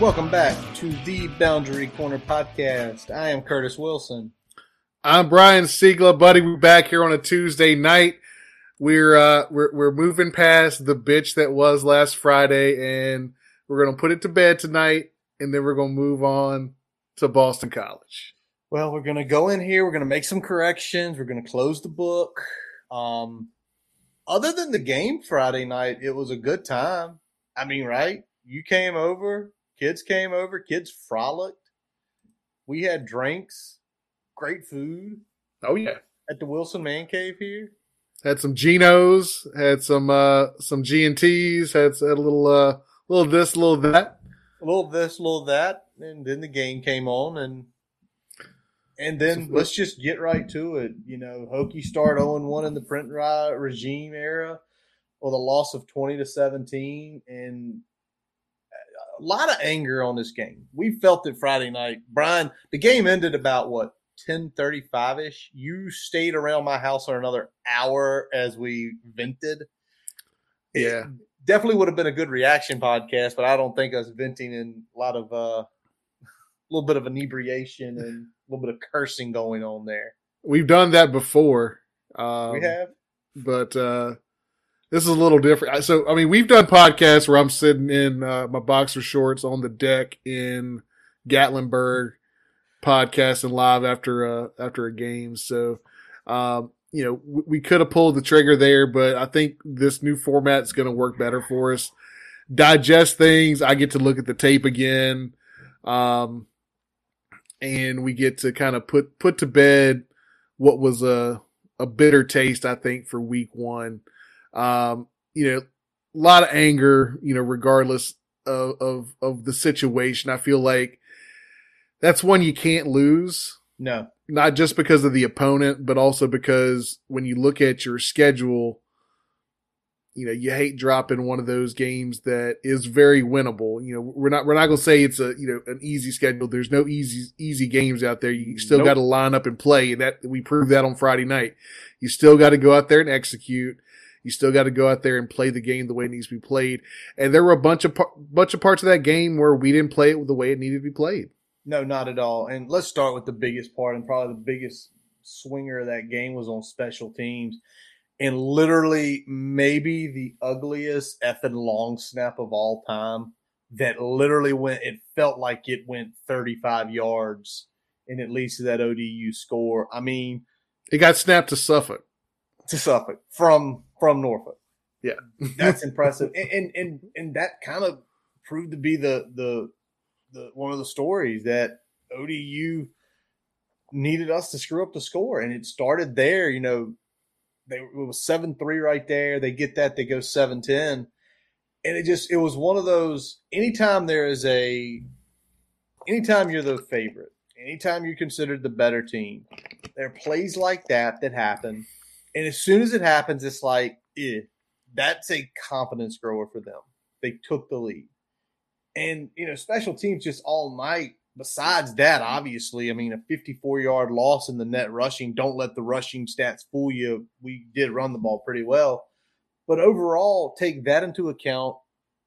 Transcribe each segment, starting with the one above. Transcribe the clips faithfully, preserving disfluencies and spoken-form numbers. Welcome back to the Boundary Corner Podcast. I am Curtis Wilson. I'm Brian Siegler, buddy. We're back here on a Tuesday night. We're uh, we're we're moving past the bitch that was last Friday, and we're gonna put it to bed tonight, and then we're gonna move on to Boston College. Well, we're gonna go in here. We're gonna make some corrections. We're gonna close the book. Um, other than the game Friday night, it was a good time. I mean, right? You came over. Kids came over. Kids frolicked. We had drinks, great food. Oh yeah, at the Wilson Man Cave here. Had some Geno's. Had some uh, some G and T's. Had, had a little uh, little this, little that, a little this, little that, and then the game came on, and and then so, let's just get right to it. You know, Hokies start oh and one in the Brent Price regime era, with a loss of twenty to seventeen, and a lot of anger on this game. We felt it Friday night. Brian, the game ended about, what, ten thirty-five-ish? You stayed around my house for another hour as we vented. Yeah. It definitely would have been a good reaction podcast, but I don't think us venting and a lot of uh, – a little bit of inebriation and a little bit of cursing going on there. We've done that before. Um, we have. But uh... – This is a little different. So, I mean, we've done podcasts where I'm sitting in uh, my boxer shorts on the deck in Gatlinburg, podcasting live after a, after a game. So, um, you know, we, we could have pulled the trigger there, but I think this new format is going to work better for us. Digest things. I get to look at the tape again. Um, and we get to kind of put, put to bed what was a, a bitter taste, I think, for week one. Um, you know, a lot of anger, you know, regardless of, of, of the situation. I feel like that's one you can't lose. No, not just because of the opponent, but also because when you look at your schedule, you know, you hate dropping one of those games that is very winnable. You know, we're not, we're not going to say it's a, you know, an easy schedule. There's no easy, easy games out there. You still nope. got to line up and play. That we proved that on Friday night. You still got to go out there and execute. You still got to go out there and play the game the way it needs to be played. And there were a bunch of bunch of parts of that game where we didn't play it the way it needed to be played. No, not at all. And let's start with the biggest part, and probably the biggest swinger of that game was on special teams. And literally maybe the ugliest effing long snap of all time that literally went – it felt like it went thirty-five yards in at least that O D U score. I mean – It got snapped to Suffolk. To Suffolk from – From Norfolk. Yeah. That's impressive. And, and and and that kind of proved to be the the the one of the stories that O D U needed us to screw up the score. And it started there, you know, they it was seven three right there. They get that, they go seven ten. And it just it was one of those anytime there is a anytime you're the favorite, anytime you're considered the better team, there are plays like that that happen. And as soon as it happens, it's like, eh, that's a confidence grower for them. They took the lead. And, you know, special teams just all night, besides that, obviously, I mean, a fifty-four-yard loss in the net rushing. Don't let the rushing stats fool you. We did run the ball pretty well. But overall, take that into account.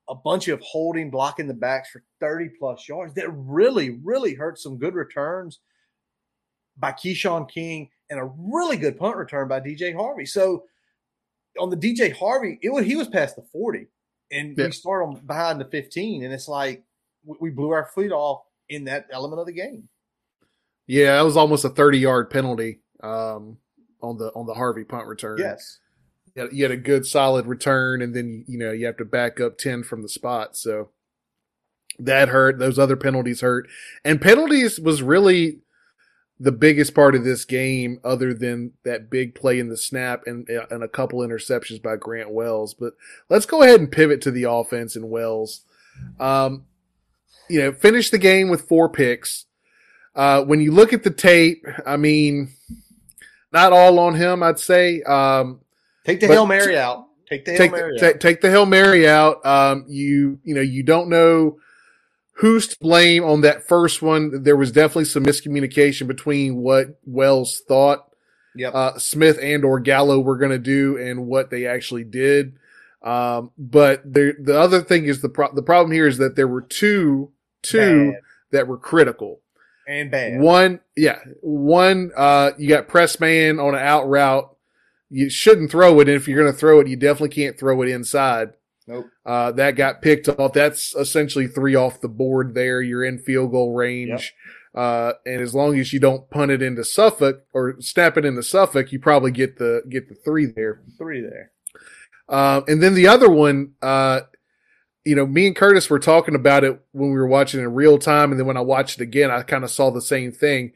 a bunch of holding, blocking the backs for thirty-plus yards that really, really hurt. Some good returns by Keyshawn King and a really good punt return by D J Harvey. So on the D J Harvey, it was, he was past the forty, and yeah. we start on behind the fifteen, and it's like we blew our feet off in that element of the game. Yeah, it was almost a thirty-yard penalty um, on the on the Harvey punt return. Yes. You had a good, solid return, and then, you know, you have to back up ten from the spot. So that hurt. Those other penalties hurt. And penalties was really the biggest part of this game, other than that big play in the snap and, and a couple interceptions by Grant Wells. But let's go ahead and pivot to the offense and Wells. Um, you know, finished the game with four picks. Uh, when you look at the tape, I mean, not all on him, I'd say. Um, Take the but Hail Mary out. Take the Hail take Mary the, out. T- take the Hail Mary out. Um, you, you know, you don't know who's to blame on that first one. There was definitely some miscommunication between what Wells thought yep. uh, Smith and or Gallo were going to do and what they actually did. Um, but there, the other thing is the pro- the problem here is that there were two, two bad. that were critical. And bad. One, yeah. One, uh, you got press man on an out route. You shouldn't throw it, and if you're going to throw it, you definitely can't throw it inside. Nope. Uh, that got picked off. That's essentially three off the board there. You're in field goal range. Yep. Uh, and as long as you don't punt it into Suffolk or snap it into Suffolk, you probably get the get the three there. Three there. Uh, and then the other one, uh, you know, me and Curtis were talking about it when we were watching it in real time, and then when I watched it again, I kind of saw the same thing.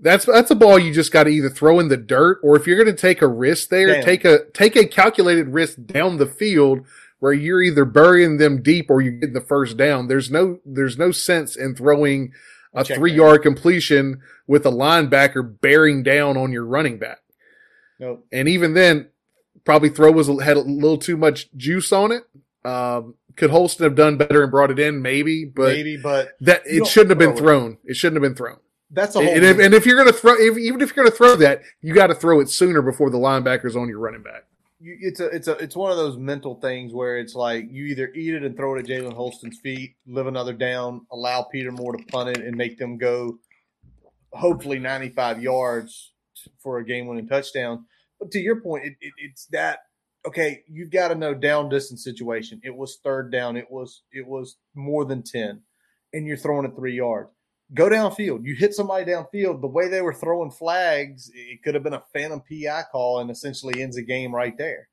That's that's a ball you just got to either throw in the dirt, or if you're going to take a risk there, Damn. take a take a calculated risk down the field where you're either burying them deep or you get the first down. There's no there's no sense in throwing a Check three that. yard completion with a linebacker bearing down on your running back. Nope. And even then, probably throw was had a little too much juice on it. Um, could Holston have done better and brought it in? Maybe, but maybe, but that it shouldn't have been thrown. It. it shouldn't have been thrown. That's a whole and if, and if you're going to throw, if, even if you're going to throw that, you got to throw it sooner before the linebacker's on your running back. You, it's a, it's a, it's one of those mental things where it's like you either eat it and throw it at Jalen Holston's feet, live another down, allow Peter Moore to punt it and make them go, hopefully ninety-five yards for a game-winning touchdown. But to your point, it, it, it's that okay. You've got to know down distance situation. It was third down. It was it was more than ten, and you're throwing it three yards. Go downfield. You hit somebody downfield. The way they were throwing flags, it could have been a phantom P I call and essentially ends a game right there.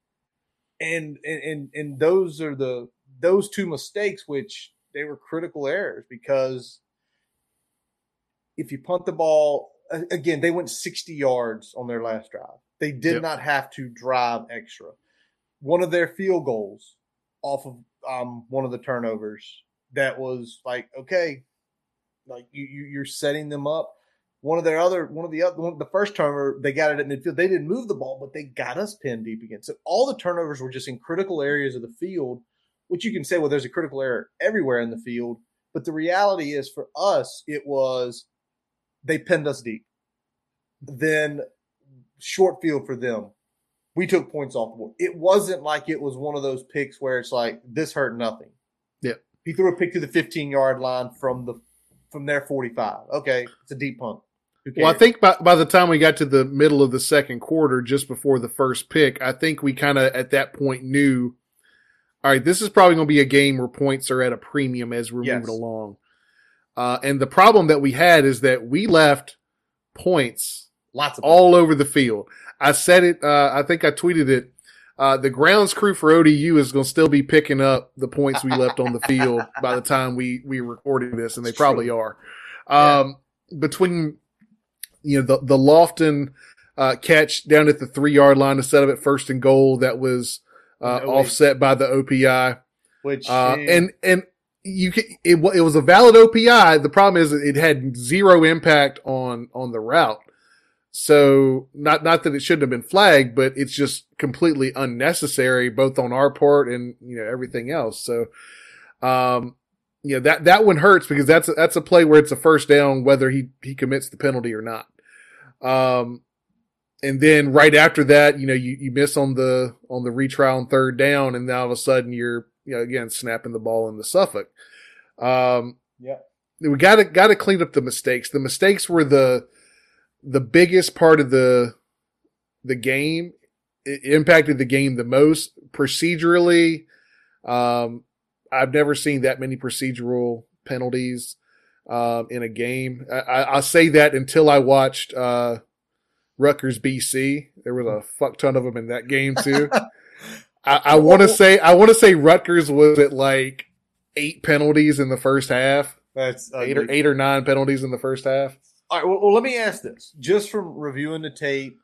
And and and those are the those two mistakes, which they were critical errors, because if you punt the ball, again, they went sixty yards on their last drive. They did yep. not have to drive extra. One of their field goals off of um, one of the turnovers that was like, okay, Like you, you, you're setting them up. One of their other, one of the other, one, the first turnover, they got it at midfield. They didn't move the ball, but they got us pinned deep again. So all the turnovers were just in critical areas of the field, which you can say, well, there's a critical error everywhere in the field. But the reality is, for us, it was they pinned us deep. Then short field for them. We took points off the board. It wasn't like it was one of those picks where it's like this hurt nothing. Yeah, he threw a pick to the fifteen-yard line from the. From there, forty-five. Okay, it's a deep punt. Well, I think by, by the time we got to the middle of the second quarter, just before the first pick, I think we kind of at that point knew, all right, this is probably going to be a game where points are at a premium as we're yes. moving along. Uh, and the problem that we had is that we left points lots of all points. over the field. I said it. Uh, I think I tweeted it. Uh, the grounds crew for O D U is going to still be picking up the points we left on the field by the time we, we recorded this, and they probably are. Um, yeah. Between, you know, the, the Lofton, uh, catch down at the three yard line to set up at first and goal that was, uh, no offset by the O P I. Which, uh, is- and, and you can, it, it was a valid O P I. The problem is it had zero impact on, on the route. So not, not that it shouldn't have been flagged, but it's just completely unnecessary, both on our part and, you know, everything else. So, um, you know, that, that one hurts because that's, a, that's a play where it's a first down, whether he, he commits the penalty or not. Um, and then right after that, you know, you, you miss on the, on the retrial on third down. And now all of a sudden you're, you know, again, snapping the ball into Suffolk. Um, yeah. We got to got to clean up the mistakes. The mistakes were the the biggest part of the the game. It impacted the game the most procedurally. Um, I've never seen that many procedural penalties um, in a game. I, I say that until I watched uh, Rutgers B C. There was a fuck ton of them in that game too. I, I want to say I want to say Rutgers was at like eight penalties in the first half. That's eight or, eight or nine penalties in the first half. All right, well, well, let me ask this. Just from reviewing the tape,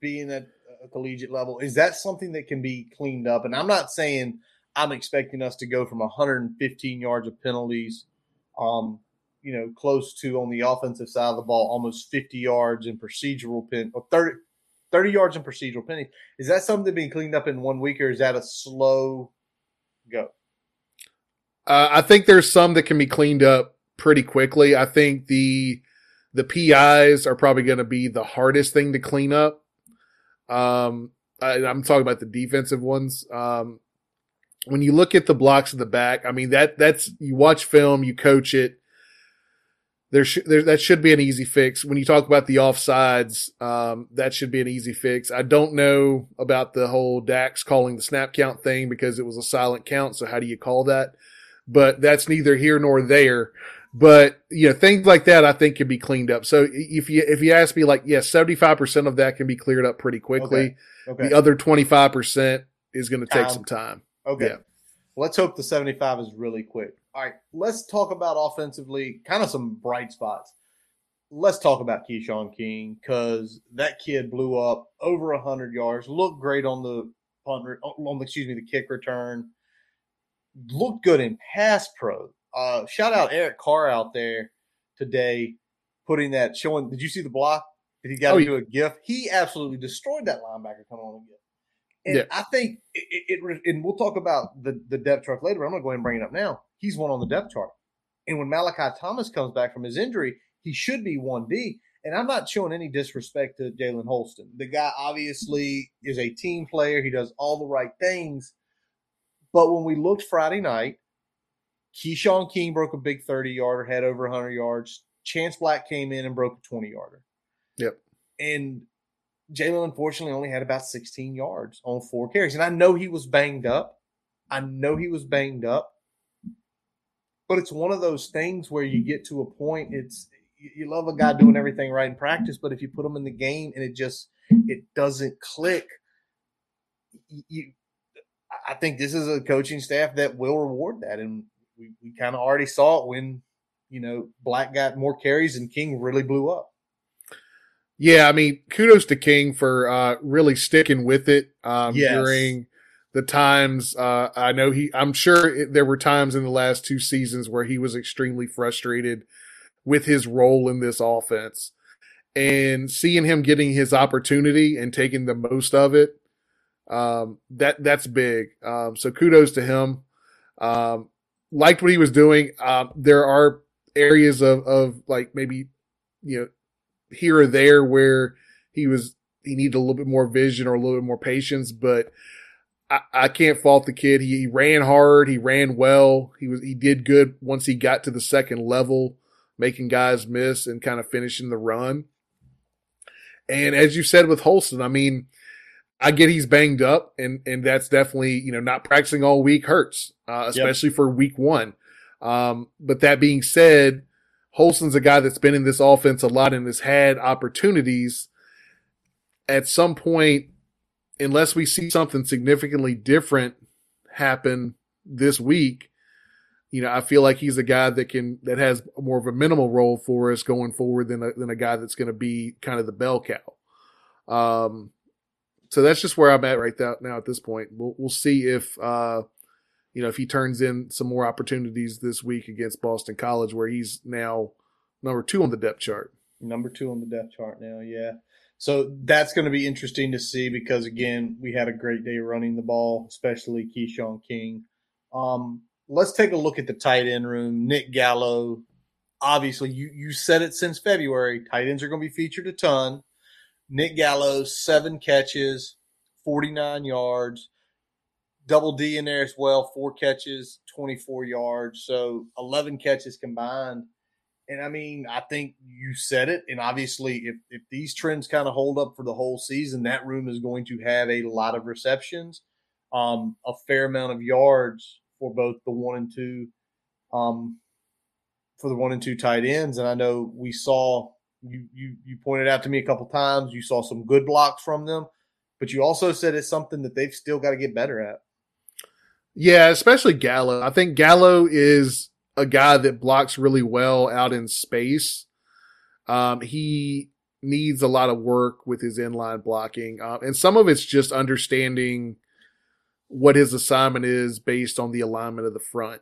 being at a collegiate level, is that something that can be cleaned up? And I'm not saying I'm expecting us to go from one hundred fifteen yards of penalties, um, you know, close to on the offensive side of the ball, almost fifty yards in procedural pen – or thirty, thirty yards in procedural penalties. Is that something being cleaned up in one week, or is that a slow go? Uh, I think there's some that can be cleaned up pretty quickly. I think the the P Is are probably going to be the hardest thing to clean up. Um, I, I'm talking about the defensive ones. Um, when you look at the blocks in the back, I mean that that's you watch film, you coach it. There, sh- there that should be an easy fix. When you talk about the offsides, um, that should be an easy fix. I don't know about the whole Dax calling the snap count thing because it was a silent count. So how do you call that? But that's neither here nor there. But, you know, things like that I think can be cleaned up. So if you if you ask me, like, yes, seventy-five percent of that can be cleared up pretty quickly. Okay. Okay. The other twenty-five percent is going to take um, some time. Okay. Yeah. Let's hope the seventy-five is really quick. All right, let's talk about offensively, kind of some bright spots. Let's talk about Keyshawn King because that kid blew up over one hundred yards, looked great on the punt, on, excuse me, the kick return. Looked good in pass pro. Uh, shout out Eric Carr out there today, putting that showing. Did you see the block? Did he got oh, to do a gif? He absolutely destroyed that linebacker coming on a gif. And yeah. I think it, it, it. And we'll talk about the the depth chart later. But I'm going to go ahead and bring it up now. He's one on the depth chart. And when Malachi Thomas comes back from his injury, he should be one D. And I'm not showing any disrespect to Jalen Holston. The guy obviously is a team player. He does all the right things. But when we looked Friday night, Keyshawn King broke a big thirty-yarder, had over one hundred yards. Chance Black came in and broke a twenty-yarder. Yep. And Jalen, unfortunately, only had about sixteen yards on four carries. And I know he was banged up. I know he was banged up. But it's one of those things where you get to a point, it's you love a guy doing everything right in practice, but if you put him in the game and it just it doesn't click, you – I think this is a coaching staff that will reward that. And we, we kind of already saw it when, you know, Black got more carries and King really blew up. Yeah, I mean, kudos to King for uh, really sticking with it um, yes. during the times. Uh, I know he – I'm sure it, there were times in the last two seasons where he was extremely frustrated with his role in this offense. And seeing him getting his opportunity and taking the most of it, Um, that that's big. Um, so kudos to him. Um, liked what he was doing. Um, there are areas of, of like maybe, you know, here or there where he was, he needed a little bit more vision or a little bit more patience, but I, I can't fault the kid. He, he ran hard. He ran well. He was, he did good once he got to the second level, making guys miss and kind of finishing the run. And as you said with Holston, I mean, I get he's banged up, and, and that's definitely, you know, not practicing all week hurts, uh, especially yep. for week one. Um, but that being said, Holston's a guy that's been in this offense a lot and has had opportunities. At some point, unless we see something significantly different happen this week, you know, I feel like he's a guy that can that has more of a minimal role for us going forward than a, than a guy that's going to be kind of the bell cow. Um, So that's just where I'm at right now at this point. We'll, we'll see if, uh, you know, if he turns in some more opportunities this week against Boston College, where he's now number two on the depth chart. Number two on the depth chart now, yeah. So that's going to be interesting to see because, again, we had a great day running the ball, especially Keyshawn King. Um, let's take a look at the tight end room. Nick Gallo, obviously, you, you said it since February. Tight ends are going to be featured a ton. Nick Gallo, seven catches, forty-nine yards. Double D in there as well, four catches, twenty-four yards. So eleven catches combined. And, I mean, I think you said it. And, obviously, if, if these trends kind of hold up for the whole season, that room is going to have a lot of receptions, um, a fair amount of yards for both the one and two um, for the one and two tight ends. And I know we saw you, you, you pointed out to me a couple times, you saw some good blocks from them. But you also said it's something that they've still got to get better at. Yeah, especially Gallo. I think Gallo is a guy that blocks really well out in space. Um, he needs a lot of work with his inline blocking. Um, and some of it's just understanding what his assignment is based on the alignment of the front.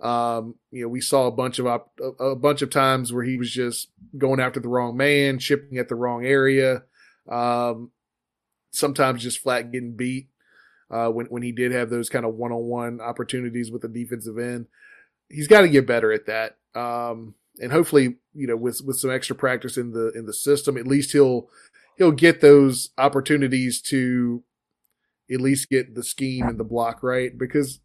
Um, you know, we saw a bunch of op- a, a bunch of times where he was just going after the wrong man, chipping at the wrong area. Um, sometimes just flat getting beat. Uh, when, when he did have those kind of one-on-one opportunities with the defensive end, he's got to get better at that. Um, and hopefully, you know, with, with some extra practice in the, in the system, at least he'll, he'll get those opportunities to at least get the scheme and the block right, because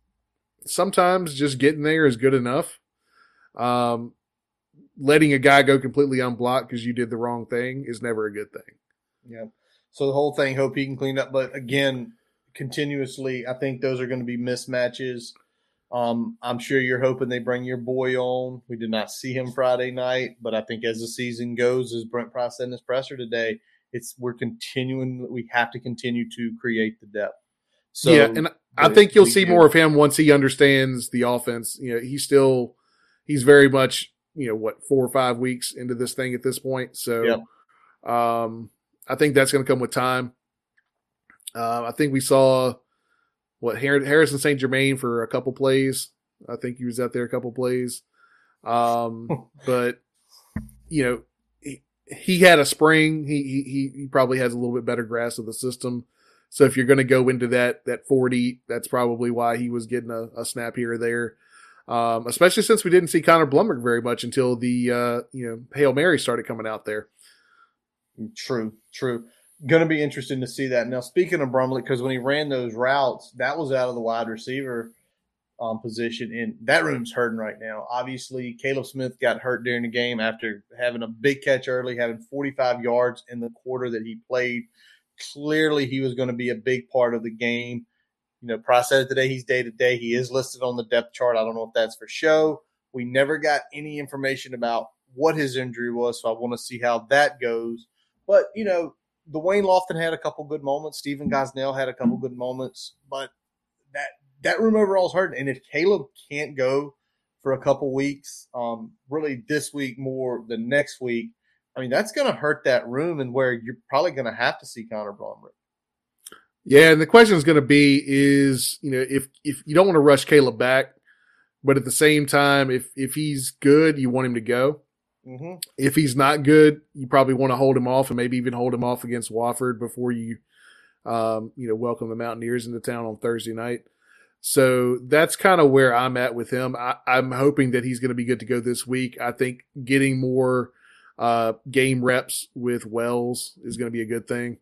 sometimes just getting there is good enough. Um, letting a guy go completely unblocked because you did the wrong thing is never a good thing. Yeah. So the whole thing, hope he can clean up. But again, continuously, I think those are going to be mismatches. Um, I'm sure you're hoping they bring your boy on. We did not see him Friday night, but I think as the season goes, as Brent Price said in his presser today, it's we're continuing. We have to continue to create the depth. So yeah, and I think you'll see more of him once he understands the offense. You know, he's still he's very much you know what four or five weeks into this thing at this point. So, yeah. um, I think that's going to come with time. Uh, I think we saw what Harrison Saint Germain for a couple plays. I think he was out there a couple plays, um, but you know he, he had a spring. He he he probably has a little bit better grasp of the system. So if you're going to go into that that forty, that's probably why he was getting a, a snap here or there. Um, especially since we didn't see Connor Blumberg very much until the uh, you know Hail Mary started coming out there. True, true. Going to be interesting to see that. Now, speaking of Brumlett, because when he ran those routes, that was out of the wide receiver um, position, and that room's hurting right now. Obviously, Caleb Smith got hurt during the game after having a big catch early, having forty-five yards in the quarter that he played. Clearly, he was going to be a big part of the game. You know, Price said today he's day-to-day. He is listed on the depth chart. I don't know if that's for show. We never got any information about what his injury was, so I want to see how that goes. But, you know, Dwayne Lofton had a couple good moments. Stephen Gosnell had a couple good moments. But that that room overall is hurting. And if Caleb can't go for a couple weeks, um, really this week more than next week, I mean, that's going to hurt that room and where you're probably going to have to see Connor Blumberg. Yeah, and the question is going to be is, you know, if if you don't want to rush Caleb back, but at the same time, if if he's good, you want him to go. Mm-hmm. If he's not good, you probably want to hold him off and maybe even hold him off against Wofford before you, um, you know, welcome the Mountaineers into town on Thursday night. So that's kind of where I'm at with him. I, I'm hoping that he's going to be good to go this week. I think getting more uh, game reps with Wells is going to be a good thing.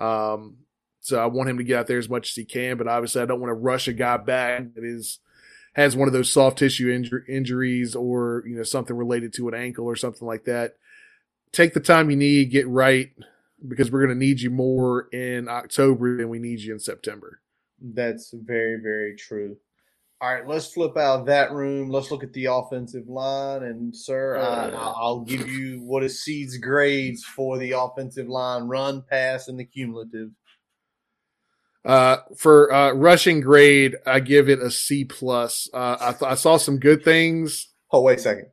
Um, so I want him to get out there as much as he can, but obviously I don't want to rush a guy back that is – has one of those soft tissue injur- injuries or, you know, something related to an ankle or something like that. Take the time you need, get right, because we're going to need you more in October than we need you in September. That's very, very true. All right, let's flip out of that room. Let's look at the offensive line. And, sir, uh, I, I'll give you what is Seed's grades for the offensive line, run, pass, and the cumulative. Uh, for, uh, rushing grade, I give it a C plus. Uh, I, th- I saw some good things. Oh, wait a second.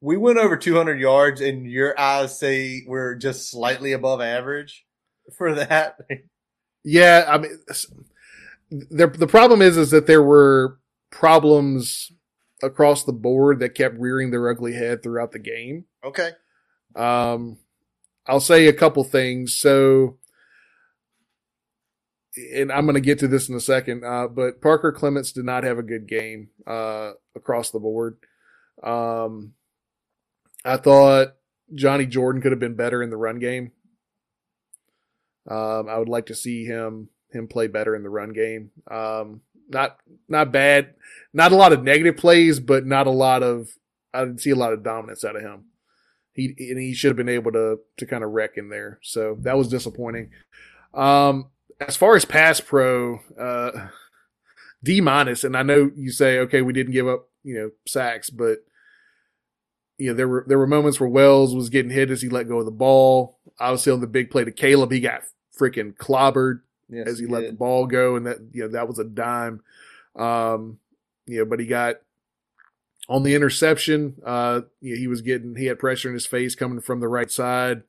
We went over two hundred yards and your eyes say we're just slightly above average for that. Yeah. I mean, the, the problem is, is that there were problems across the board that kept rearing their ugly head throughout the game. Okay. Um, I'll say a couple things. So, and I'm going to get to this in a second, uh, but Parker Clements did not have a good game uh, across the board. Um, I thought Johnny Jordan could have been better in the run game. Um, I would like to see him him play better in the run game. Um, not not bad. Not a lot of negative plays, but not a lot of – I didn't see a lot of dominance out of him. He and he should have been able to to kind of wreck in there. So that was disappointing. Um, as far as pass pro, uh, D minus, and I know you say, okay, we didn't give up, you know, sacks, but you know there were there were moments where Wells was getting hit as he let go of the ball. Obviously on the big play to Caleb, he got freaking clobbered yes, as he, he let did. the ball go, and that you know that was a dime. Um, you know, but he got. On the interception, uh, he was getting, he had pressure in his face coming from the right side,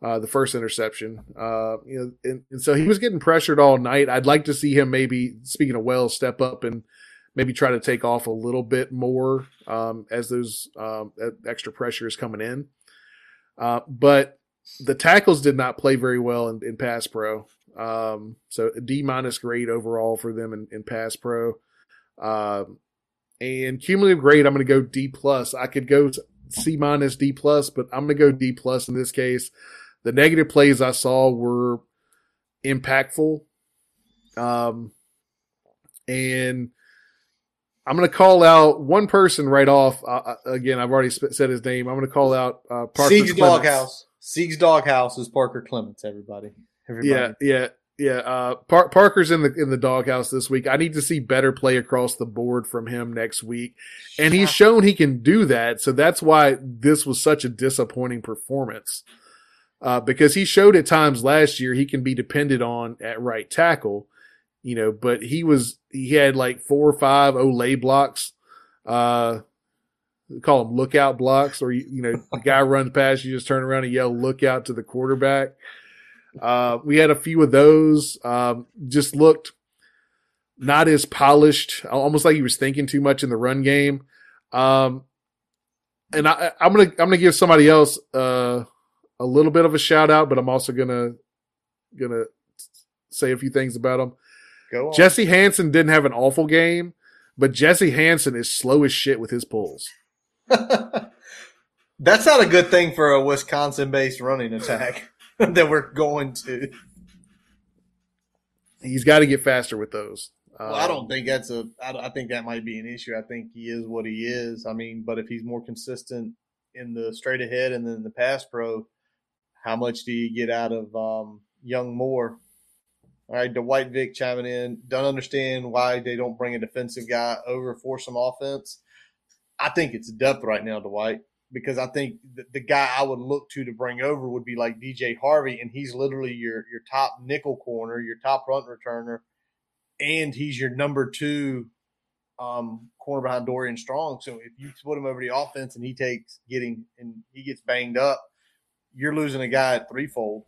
uh, the first interception. Uh, you know, and, and so he was getting pressured all night. I'd like to see him maybe, speaking of Wells, step up and maybe try to take off a little bit more um, as those um, extra pressure is coming in. Uh, but the tackles did not play very well in, in pass pro. Um, so a D minus grade overall for them in, in pass pro. Uh, And cumulative grade, I'm going to go D plus. I could go C minus, D plus, but I'm going to go D plus in this case. The negative plays I saw were impactful. Um, and I'm going to call out one person right off. Uh, again, I've already said his name. I'm going to call out uh, Parker Sieg's Clements. Doghouse. Sieg's Doghouse is Parker Clements, everybody. everybody. Yeah, yeah. Yeah, uh, Par- Parker's in the in the doghouse this week. I need to see better play across the board from him next week, and he's shown he can do that. So that's why this was such a disappointing performance, uh, because he showed at times last year he can be depended on at right tackle, you know. But he was he had like four or five Olay blocks, uh, call them lookout blocks, or you, you know, the guy runs past you, just turn around and yell lookout to the quarterback. Uh, we had a few of those, um, just looked not as polished, almost like he was thinking too much in the run game. Um, and I, I'm going to, I'm going to give somebody else, uh, a little bit of a shout out, but I'm also going to, going to say a few things about him. Go on. Jesse Hansen didn't have an awful game, but Jesse Hansen is slow as shit with his pulls. That's not a good thing for a Wisconsin-based running attack. That we're going to. He's got to get faster with those. Um, well, I don't think that's a – I think that might be an issue. I think he is what he is. I mean, but if he's more consistent in the straight ahead and then the pass pro, how much do you get out of um, young Moore? All right, Dwight Vick chiming in. Don't understand why they don't bring a defensive guy over for some offense. I think it's depth right now, Dwight. Because I think the guy I would look to to bring over would be like D J Harvey, and he's literally your your top nickel corner, your top punt returner, and he's your number two um, corner behind Dorian Strong. So if you put him over the offense and he takes getting and he gets banged up, you're losing a guy at threefold.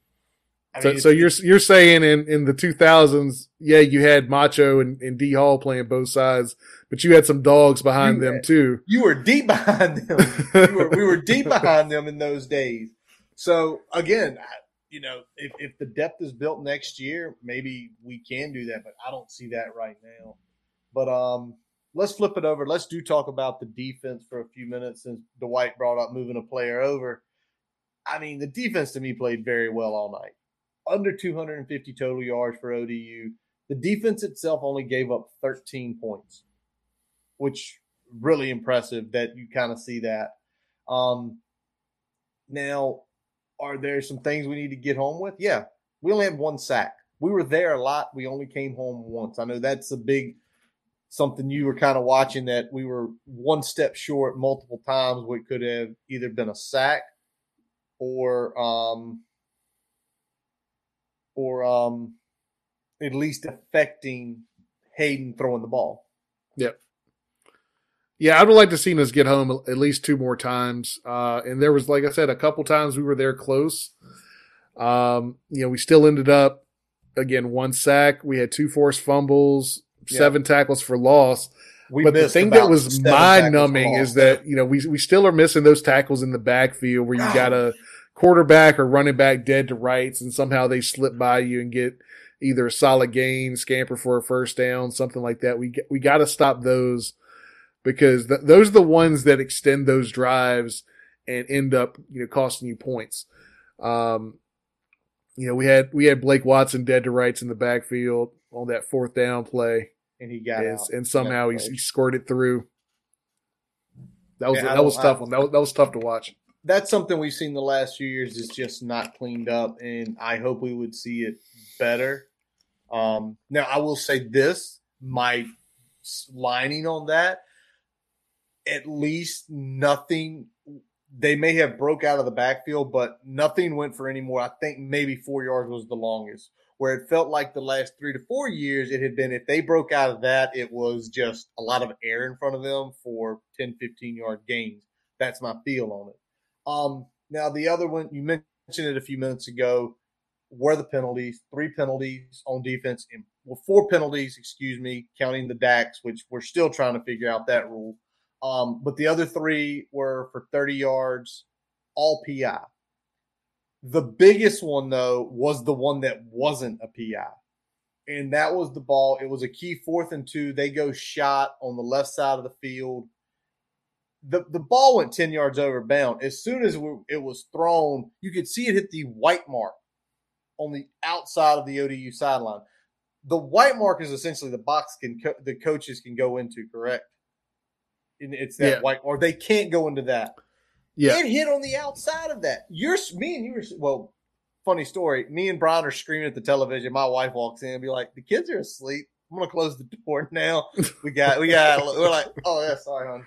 I so mean, so you're you're saying in, in the two thousands, yeah, you had Macho and, and D Hall playing both sides, but you had some dogs behind them had, too. You were deep behind them. you were, we were deep behind them in those days. So again, I, you know, if, if the depth is built next year, maybe we can do that, but I don't see that right now. But um, let's flip it over. Let's do talk about the defense for a few minutes since Dwight brought up moving a player over. I mean, the defense to me played very well all night. Under two hundred fifty total yards for O D U. The defense itself only gave up thirteen points, which really impressive that you kind of see that. Um, now, are there some things we need to get home with? Yeah, we only had one sack. We were there a lot. We only came home once. I know that's a big something you were kind of watching that we were one step short multiple times. We could have either been a sack or um, – or um, at least affecting Hayden throwing the ball. Yep. Yeah, I would like to see us get home at least two more times. Uh, and there was, like I said, a couple times we were there close. Um, you know, we still ended up, again, one sack. We had two forced fumbles, yep. seven tackles for loss. We but the thing that was mind-numbing is that, you know, we we still are missing those tackles in the backfield where you got to – quarterback or running back dead to rights, and somehow they slip by you and get either a solid gain, scamper for a first down, something like that. We we got to stop those because th- those are the ones that extend those drives and end up, you know, costing you points. Um, you know, we had we had Blake Watson dead to rights in the backfield on that fourth down play, and he got and, out. And somehow he, he squirted through. That was yeah, that was tough I, one. That was that was tough to watch. That's something we've seen the last few years is just not cleaned up, and I hope we would see it better. Um, now I will say this: my lining on that, at least nothing. They may have broke out of the backfield, but nothing went for any more. I think maybe four yards was the longest, where it felt like the last three to four years it had been if they broke out of that, it was just a lot of air in front of them for ten, fifteen-yard gains. That's my feel on it. Um, now, the other one, you mentioned it a few minutes ago, were the penalties, three penalties on defense, and well, four penalties, excuse me, counting the D A Cs, which we're still trying to figure out that rule. Um, but the other three were for thirty yards, all P I. The biggest one, though, was the one that wasn't a P I, and that was the ball. It was a key fourth and two. They go shot on the left side of the field. The the ball went ten yards over bound. As soon as it was thrown, you could see it hit the white mark on the outside of the O D U sideline. The white mark is essentially the box can co- the coaches can go into, correct? And it's that yeah. white, or they can't go into that. Yeah. It hit on the outside of that. You're me and you were well. Funny story. Me and Brian are screaming at the television. My wife walks in and be like, "The kids are asleep. I'm gonna close the door now." We got, we got. We're like, "Oh yeah, sorry, hon."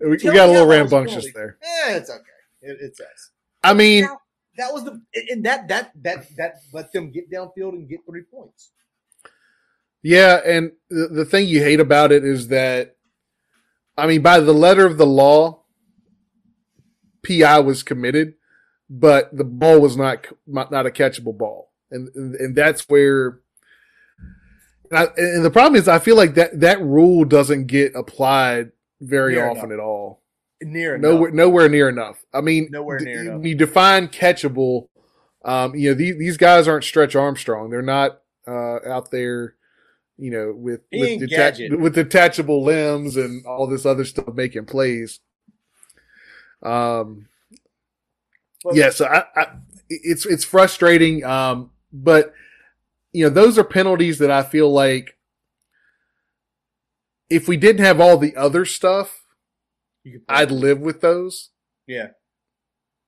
We, we got a little rambunctious there. Yeah, it's okay. It, it's us. I mean, now, that was the and that that that that let them get downfield and get three points. Yeah, and the, the thing you hate about it is that. I mean, by the letter of the law, P I was committed, but the ball was not not a catchable ball, and and, and that's where. And, I, and the problem is, I feel like that that rule doesn't get applied very near often enough. At all. Near enough. Nowhere, nowhere near enough. I mean, nowhere near d- enough. You define catchable. Um, you know, these these guys aren't Stretch Armstrong. They're not uh, out there. You know, with with, detach- with detachable limbs and all this other stuff making plays. Um, well, yeah, so I, I, it's it's frustrating, um, but you know, those are penalties that I feel like if we didn't have all the other stuff, I'd live with those. Yeah,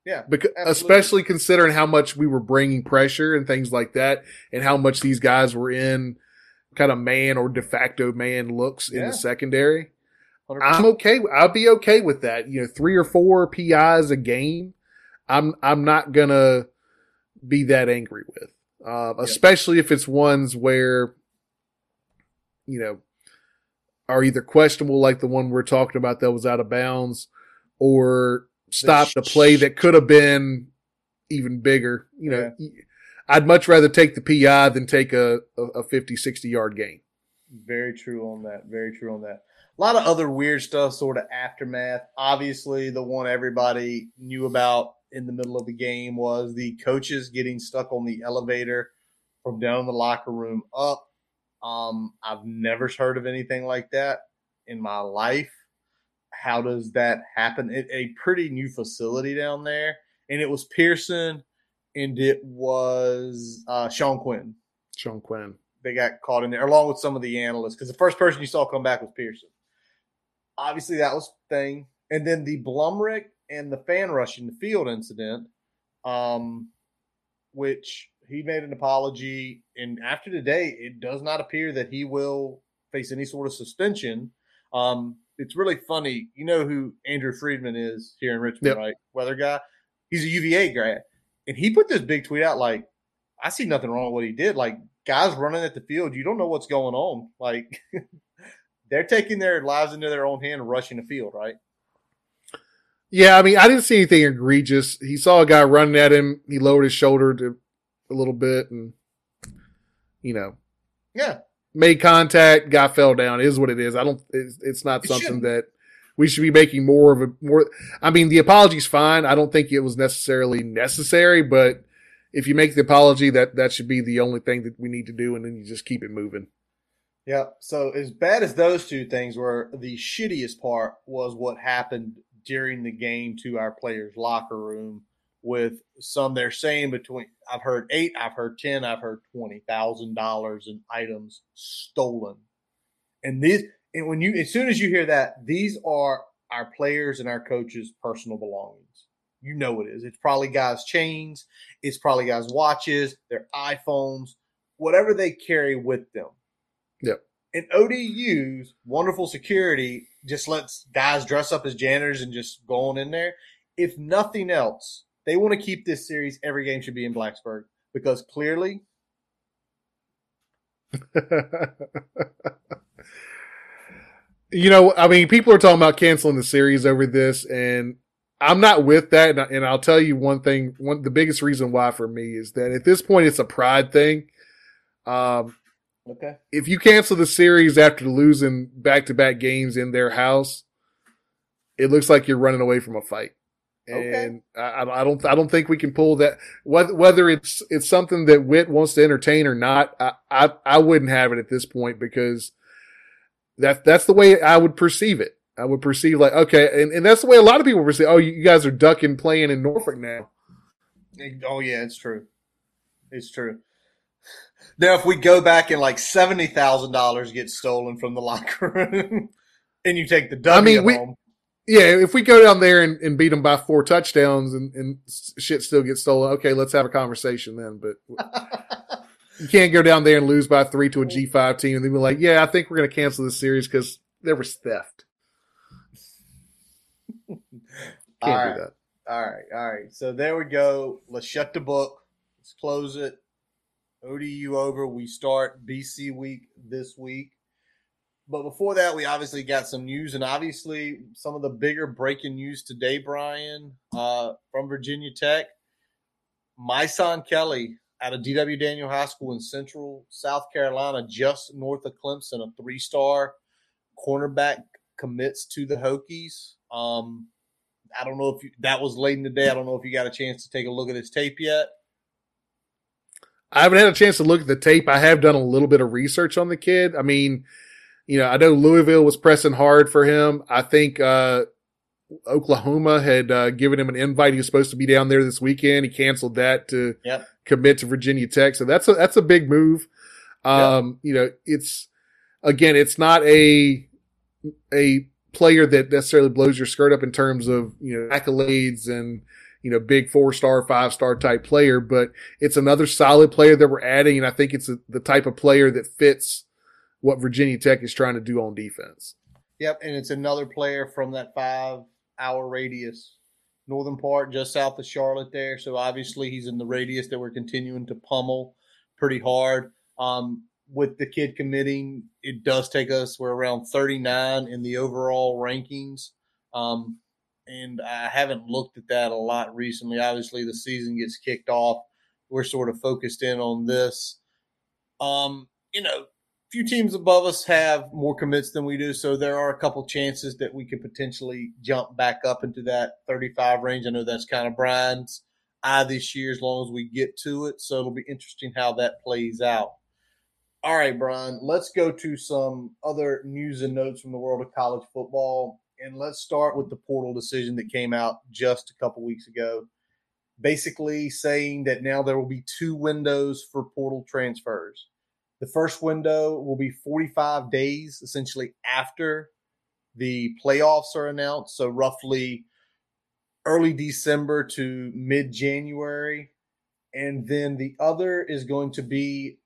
yeah, because absolutely. Especially considering how much we were bringing pressure and things like that, and how much these guys were in. Kind of man or de facto man looks yeah. in the secondary. one hundred percent. I'm okay. I'll be okay with that. You know, three or four P Is a game. I'm, I'm not going to be that angry with, uh, yeah. especially if it's ones where, you know, are either questionable, like the one we're talking about that was out of bounds or stopped the sh- a play that could have been even bigger. You know, yeah. I'd much rather take the P I than take a, a fifty, sixty-yard gain. Very true on that. Very true on that. A lot of other weird stuff, sort of aftermath. Obviously, the one everybody knew about in the middle of the game was the coaches getting stuck on the elevator from down the locker room up. Um, I've never heard of anything like that in my life. How does that happen? It, a pretty new facility down there, and it was Pearson. And it was uh, Sean Quinn. Sean Quinn. They got caught in there, along with some of the analysts, because the first person you saw come back was Pearson. Obviously, that was the thing. And then the Blumberg and the fan rushing the field incident, um, which he made an apology. And after today, it does not appear that he will face any sort of suspension. Um, it's really funny. You know who Andrew Friedman is here in Richmond, yep. right? Weather guy. He's a U V A grad. And he put this big tweet out like, I see nothing wrong with what he did. Like, guys running at the field, you don't know what's going on. Like, they're taking their lives into their own hand and rushing the field, right? Yeah, I mean, I didn't see anything egregious. He saw a guy running at him. He lowered his shoulder to a little bit and, you know. Yeah. Made contact. Guy fell down. It is what it is. I don't – it's not it something shouldn't. That – we should be making more of a more. I mean, the apology's fine. I don't think it was necessarily necessary, but if you make the apology, that, that should be the only thing that we need to do, and then you just keep it moving. Yeah. So as bad as those two things were, the shittiest part was what happened during the game to our players' locker room with some they're saying between, I've heard eight, I've heard ten, I've heard twenty thousand dollars in items stolen. And these, and when you, as soon as you hear that, these are our players and our coaches' personal belongings. You know it is. It's probably guys' chains. It's probably guys' watches, their iPhones, whatever they carry with them. Yep. And O D U's wonderful security just lets guys dress up as janitors and just go on in there. If nothing else, they want to keep this series. Every game should be in Blacksburg because clearly. You know, I mean, people are talking about canceling the series over this, and I'm not with that. And, I, and I'll tell you one thing. One, the biggest reason why for me is that at this point, it's a pride thing. Um, okay. If you cancel the series after losing back-to-back games in their house, it looks like you're running away from a fight. And okay. I, I don't, I don't think we can pull that. Whether it's, it's something that Witt wants to entertain or not, I, I, I wouldn't have it at this point because that, that's the way I would perceive it. I would perceive like, okay, and, and that's the way a lot of people perceive, oh, you guys are ducking playing in Norfolk now. Oh, yeah, it's true. It's true. Now, if we go back and like seventy thousand dollars gets stolen from the locker room and you take the dummy I mean, home. We, yeah, if we go down there and, and beat them by four touchdowns and, and shit still gets stolen, okay, let's have a conversation then. But you can't go down there and lose by three to a G five team and then be like, yeah, I think we're going to cancel this series because there was theft. Can't all right. do that. All right. All right. So there we go. Let's shut the book. Let's close it. O D U over. We start B C week this week. But before that, we obviously got some news, and obviously some of the bigger breaking news today, Brian, uh, from Virginia Tech. My son Kelly out of D W Daniel High School in Central South Carolina, just north of Clemson, a three-star cornerback commits to the Hokies. Um, I don't know if you, that was late in the day. I don't know if you got a chance to take a look at his tape yet. I haven't had a chance to look at the tape. I have done a little bit of research on the kid. I mean, you know, I know Louisville was pressing hard for him. I think uh, Oklahoma had uh, given him an invite. He was supposed to be down there this weekend. He canceled that to yep. commit to Virginia Tech. So that's a, that's a big move. Um, yep. You know, it's again, it's not a a player that necessarily blows your skirt up in terms of, you know, accolades and, you know, big four-star, five-star type player, but it's another solid player that we're adding, and I think it's a, the type of player that fits what Virginia Tech is trying to do on defense. Yep, and it's another player from that five-hour radius, northern part, just south of Charlotte there, so obviously he's in the radius that we're continuing to pummel pretty hard. Um, with the kid committing, it does take us, we're around thirty-nine in the overall rankings. Um, and I haven't looked at that a lot recently. Obviously, the season gets kicked off. We're sort of focused in on this. Um, you know, a few teams above us have more commits than we do, so there are a couple chances that we could potentially jump back up into that thirty-five range. I know that's kind of Brian's eye this year as long as we get to it, so it'll be interesting how that plays out. All right, Brian, let's go to some other news and notes from the world of college football, and let's start with the portal decision that came out just a couple weeks ago, basically saying that now there will be two windows for portal transfers. The first window will be forty-five days, essentially after the playoffs are announced, so roughly early December to mid-January, and then the other is going to be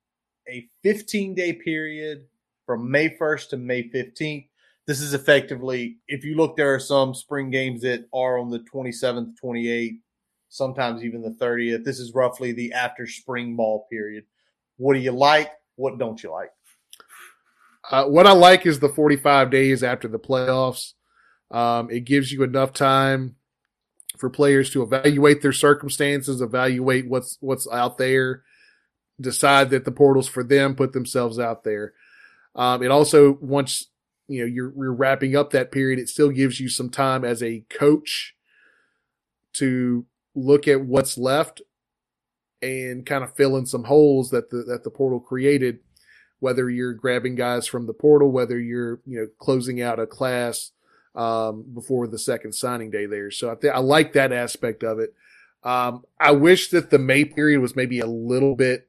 a fifteen-day period from May first to May fifteenth. This is effectively, if you look, there are some spring games that are on the twenty-seventh, twenty-eighth, sometimes even the thirtieth. This is roughly the after spring ball period. What do you like? What don't you like? Uh, what I like is the forty-five days after the playoffs. Um, it gives you enough time for players to evaluate their circumstances, evaluate what's what's out there, decide that the portal's for them, put themselves out there. Um, it also, once you know you're, you're wrapping up that period, it still gives you some time as a coach to look at what's left and kind of fill in some holes that the that the portal created, whether you're grabbing guys from the portal, whether you're you know closing out a class um, before the second signing day there. So I, th- I like that aspect of it. Um, I wish that the May period was maybe a little bit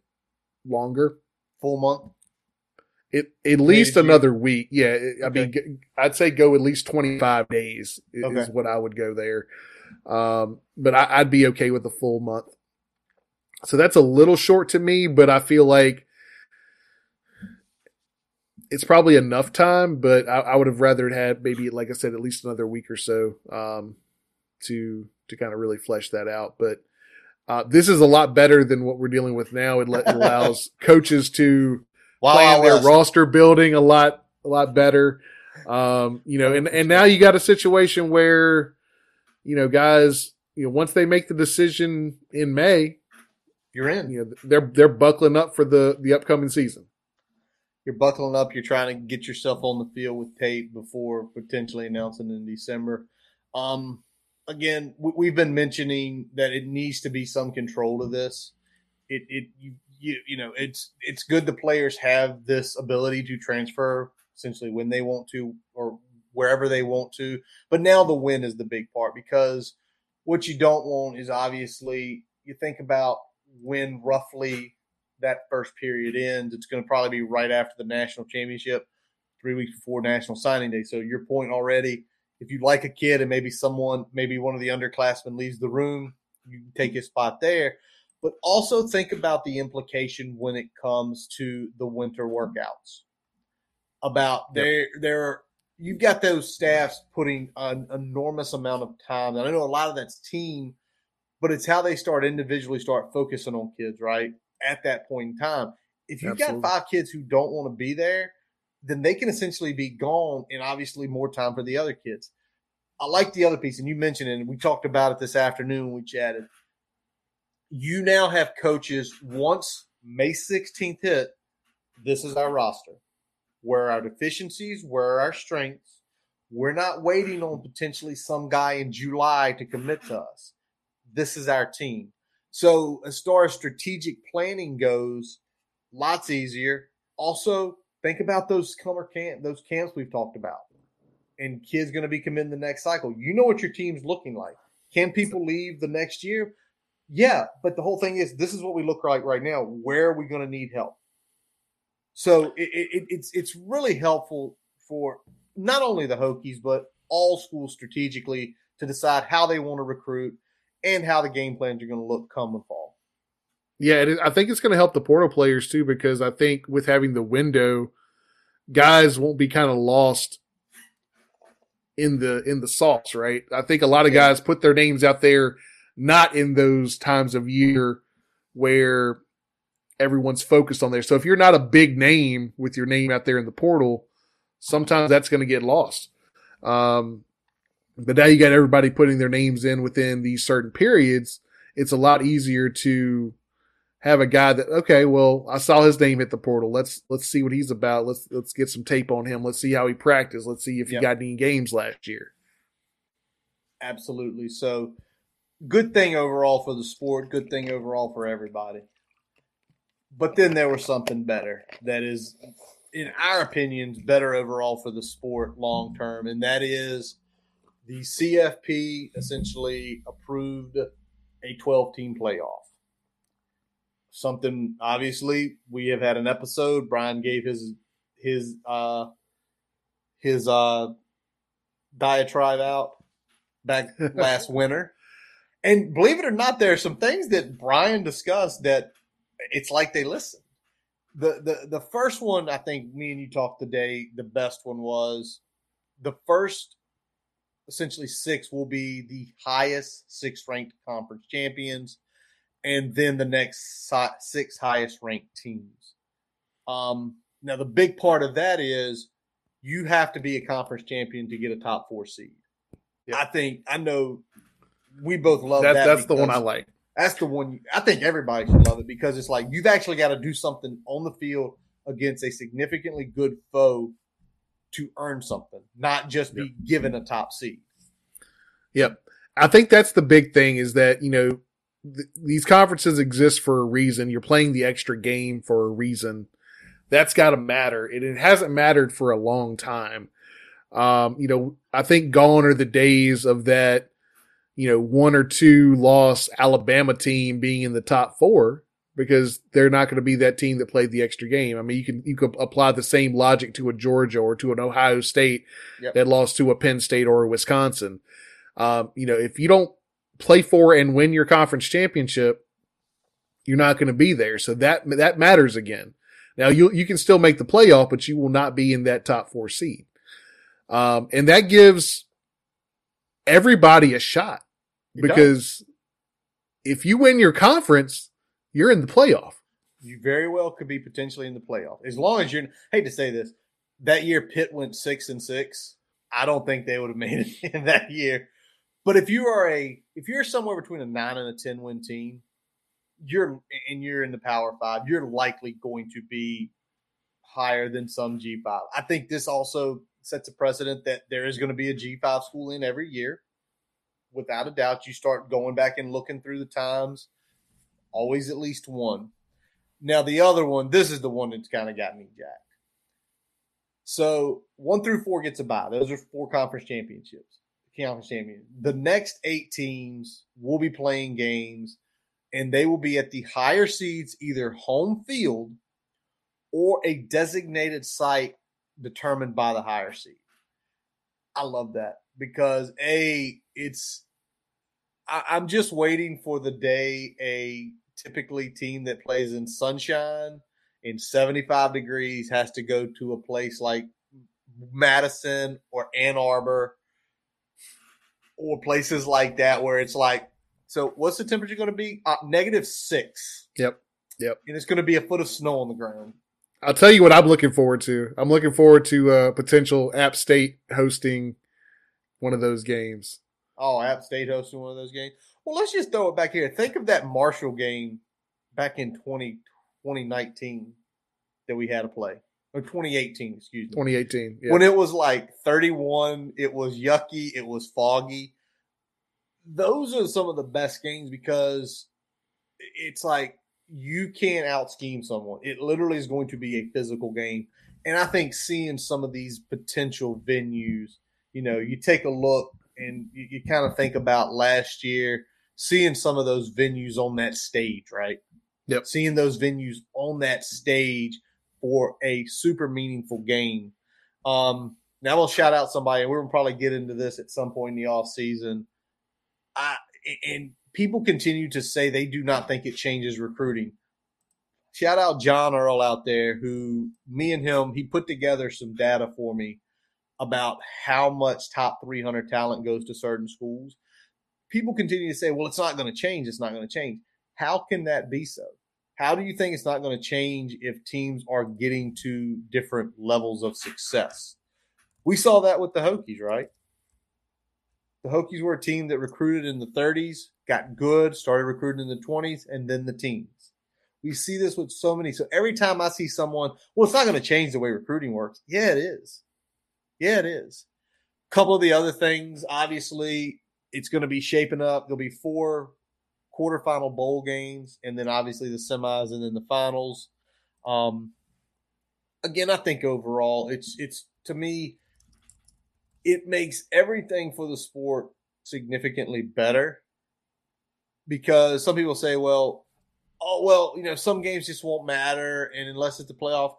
longer. Full month? It, at least another week. Yeah, it, okay. I mean, I'd say go at least twenty-five days is okay. what I would go there. Um, but I, I'd be okay with a full month. So that's a little short to me, but I feel like it's probably enough time, but I, I would have rather had maybe, like I said, at least another week or so um, to to kind of really flesh that out. But uh, this is a lot better than what we're dealing with now. It, let, it allows coaches to wow, plan their wow. roster building a lot a lot better. Um, you know, and, and now you got a situation where, you know, guys, you know, once they make the decision in May, you're in. You know, they're they're buckling up for the, the upcoming season. You're buckling up. You're trying to get yourself on the field with tape before potentially announcing in December. Um, again, we, we've been mentioning that it needs to be some control to this. It it you, you you know it's it's good the players have this ability to transfer essentially when they want to or wherever they want to. But now the win is the big part, because what you don't want is, obviously, you think about when roughly that first period ends. It's going to probably be right after the national championship, three weeks before National Signing Day. So your point already, if you like a kid and maybe someone, maybe one of the underclassmen leaves the room, you can take his spot there. But also think about the implication when it comes to the winter workouts. About there, there, you've got those staffs putting an enormous amount of time. And I know a lot of that's team, but it's how they start individually start focusing on kids, right, at that point in time. If you've Absolutely. got five kids who don't want to be there, then they can essentially be gone, and obviously more time for the other kids. I like the other piece, and you mentioned it, and we talked about it this afternoon when we chatted. You now have coaches, once May sixteenth hit, this is our roster. Where are our deficiencies? Where are our strengths? We're not waiting on potentially some guy in July to commit to us. This is our team. So as far as strategic planning goes, lots easier. Also, think about those summer camp, those camps we've talked about, and kids going to be committing the next cycle. You know what your team's looking like. Can people leave the next year? Yeah, but the whole thing is, this is what we look like right now. Where are we going to need help? So it, it, it's it's really helpful for not only the Hokies but all schools strategically to decide how they want to recruit and how the game plans are going to look come the fall. Yeah, and I think it's going to help the portal players too, because I think with having the window, guys won't be kind of lost in the in the sauce, right? I think a lot of guys put their names out there not in those times of year where everyone's focused on there. So if you're not a big name with your name out there in the portal, sometimes that's going to get lost. Um But now you got everybody putting their names in within these certain periods. It's a lot easier to have a guy that, okay, well, I saw his name at the portal. Let's let's see what he's about. Let's let's get some tape on him. Let's see how he practiced. Let's see if he yep. got any games last year. Absolutely. So good thing overall for the sport. Good thing overall for everybody. But then there was something better that is, in our opinions, better overall for the sport long term, and that is the C F P essentially approved a twelve-team playoff. Something, obviously, we have had an episode. Brian gave his his uh, his uh, diatribe out back last winter. And believe it or not, there are some things that Brian discussed that it's like they listened. The, the, the first one, I think me and you talked today, the best one was the first – essentially six will be the highest six-ranked conference champions, and then the next six highest-ranked teams. Um, now, the big part of that is you have to be a conference champion to get a top four seed. Yep. I think – I know we both love that. that that's the one I like. That's the one – I think everybody should love it, because it's like you've actually got to do something on the field against a significantly good foe to earn something, not just be yep. given a top seed. Yep. I think that's the big thing, is that, you know, th- these conferences exist for a reason. You're playing the extra game for a reason. That's got to matter. And it hasn't mattered for a long time. Um, you know, I think gone are the days of that, you know, one or two loss Alabama team being in the top four, because they're not going to be that team that played the extra game. I mean, you can you could apply the same logic to a Georgia or to an Ohio State yep. that lost to a Penn State or a Wisconsin. Um, you know, if you don't play for and win your conference championship, you're not going to be there. So that that matters again. Now, you you can still make the playoff, but you will not be in that top four seed. Um, and that gives everybody a shot, because if you win your conference, you're in the playoff. You very well could be potentially in the playoff. As long as you're – I hate to say this. That year Pitt went six and six. I don't think they would have made it in that year. But if you are a – if you're somewhere between a nine and a ten win team, you're and you're in the Power Five, you're likely going to be higher than some G five. I think this also sets a precedent that there is going to be a G five school in every year. Without a doubt, you start going back and looking through the times. Always at least one. Now, the other one, this is the one that's kind of got me jacked. So one through four gets a bye. Those are four conference championships. Conference champions. The next eight teams will be playing games, and they will be at the higher seeds, either home field or a designated site determined by the higher seed. I love that because, A, it's I, I'm just waiting for the day a typically team that plays in sunshine in seventy-five degrees has to go to a place like Madison or Ann Arbor or places like that where it's like, so what's the temperature going to be? Uh, negative six. Yep, yep. And it's going to be a foot of snow on the ground. I'll tell you what I'm looking forward to. I'm looking forward to uh, potential App State hosting one of those games. Oh, App State hosting one of those games. Well, let's just throw it back here. Think of that Marshall game back in twenty nineteen that we had to play. Or twenty eighteen, excuse me. twenty eighteen, yeah. When it was like thirty-one, it was yucky, it was foggy. Those are some of the best games because it's like you can't out-scheme someone. It literally is going to be a physical game. And I think seeing some of these potential venues, you know, you take a look and you, you kind of think about last year, seeing some of those venues on that stage, right? Yep. Seeing those venues on that stage for a super meaningful game. Um, now, I'm going to shout out somebody, and we're going to probably get into this at some point in the offseason. I, and people continue to say they do not think it changes recruiting. Shout out John Earl out there who, me and him, he put together some data for me about how much top three hundred talent goes to certain schools. People continue to say, well, it's not going to change. It's not going to change. How can that be so? How do you think it's not going to change if teams are getting to different levels of success? We saw that with the Hokies, right? The Hokies were a team that recruited in the thirties, got good, started recruiting in the twenties, and then the teens. We see this with so many. So every time I see someone, well, it's not going to change the way recruiting works. Yeah, it is. Yeah, it is. A couple of the other things, obviously, it's going to be shaping up. There'll be four quarterfinal bowl games, and then obviously the semis and then the finals. Um, again, I think overall, it's it's to me, it makes everything for the sport significantly better because some people say, well, oh, well, you know, some games just won't matter. And unless it's the playoff,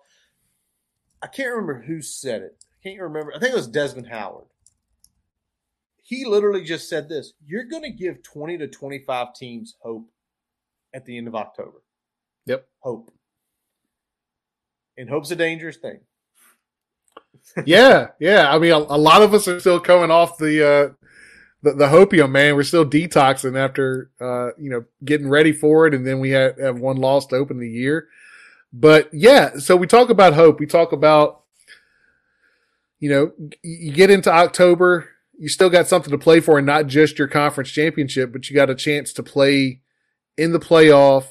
I can't remember who said it. I can't remember. I think it was Desmond Howard. He literally just said this. You're going to give twenty to twenty-five teams hope at the end of October. Yep. Hope. And hope's a dangerous thing. yeah, yeah. I mean, a, a lot of us are still coming off the uh, the, the hopium, man. We're still detoxing after uh, you know getting ready for it, and then we have, have one loss to open the year. But yeah, so we talk about hope. We talk about you know you get into October, you still got something to play for, and not just your conference championship, but you got a chance to play in the playoff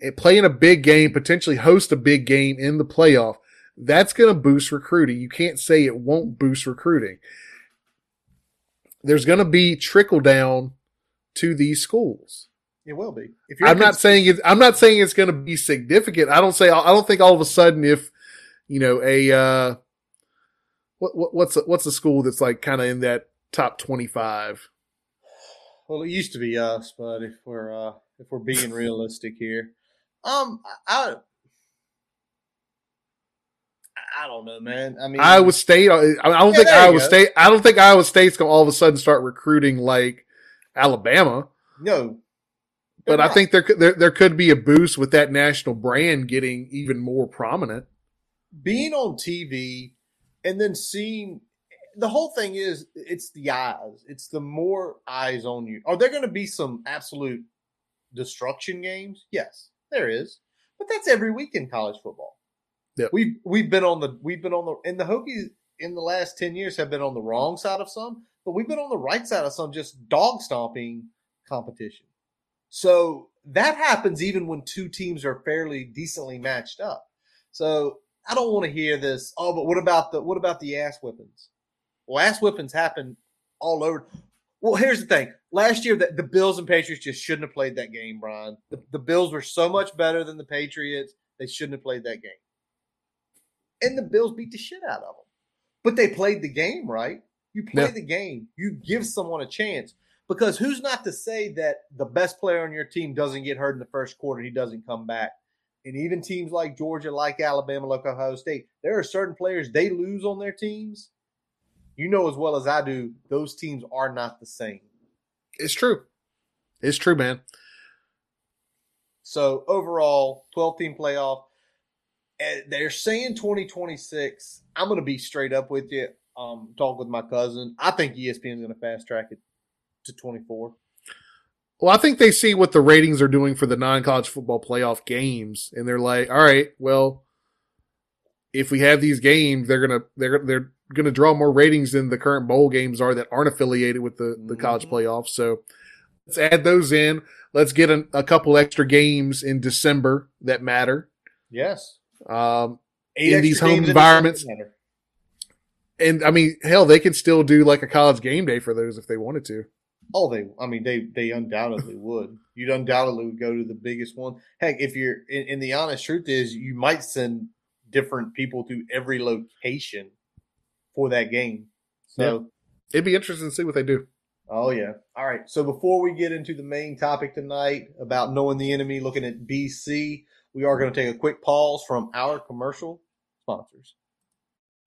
and play in a big game, potentially host a big game in the playoff. That's going to boost recruiting. You can't say it won't boost recruiting. There's going to be trickle down to these schools. It will be. If you're I'm not cons- saying it, I'm not saying it's going to be significant. I don't say. I don't think all of a sudden if you know a uh, what, what what's a, what's a school that's like kind of in that top twenty-five. well, it used to be us, but if we're uh, if we're being realistic here, um, I, I don't know, man. I mean, Iowa State. I don't yeah, think Iowa State. I don't think Iowa State's gonna all of a sudden start recruiting like Alabama. No, but not. I think there, there there could be a boost with that national brand getting even more prominent, being on T V, and then seeing. The whole thing is, it's the eyes. It's the more eyes on you. Are there going to be some absolute destruction games? Yes, there is. But that's every week in college football. Yep. We've we've been on the we've been on the and the Hokies in the last ten years have been on the wrong side of some, but we've been on the right side of some just dog stomping competition. So that happens even when two teams are fairly decently matched up. So I don't want to hear this. Oh, but what about the what about the ass whippings? Well, ass whippings happen all over. Well, here's the thing. Last year, the, the Bills and Patriots just shouldn't have played that game, Brian. The, the Bills were so much better than the Patriots, they shouldn't have played that game. And the Bills beat the shit out of them. But they played the game, right? You play yeah. the game. You give someone a chance. Because who's not to say that the best player on your team doesn't get hurt in the first quarter, he doesn't come back? And even teams like Georgia, like Alabama, like Ohio State, there are certain players they lose on their teams. You know as well as I do, those teams are not the same. It's true. It's true, man. So, overall, twelve-team playoff. They're saying twenty twenty-six. I'm going to be straight up with you. Um, talk with my cousin. I think E S P N is going to fast-track it to twenty-four. Well, I think they see what the ratings are doing for the non-college football playoff games, and they're like, all right, well, if we have these games, they're going to – they're they're going to draw more ratings than the current bowl games are that aren't affiliated with the, the mm-hmm. college playoffs. So let's add those in. Let's get a, a couple extra games in December that matter. Yes. Um, in these home environments. And I mean, hell, they can still do like a college game day for those if they wanted to. Oh, they, I mean, they, they undoubtedly would. You'd undoubtedly go to the biggest one. Heck, if you're, and, and the honest truth is you might send different people to every location for that game. So yeah. It'd be interesting to see what they do. Oh, yeah. All right. So before we get into the main topic tonight about knowing the enemy, looking at B C, we are going to take a quick pause from our commercial sponsors.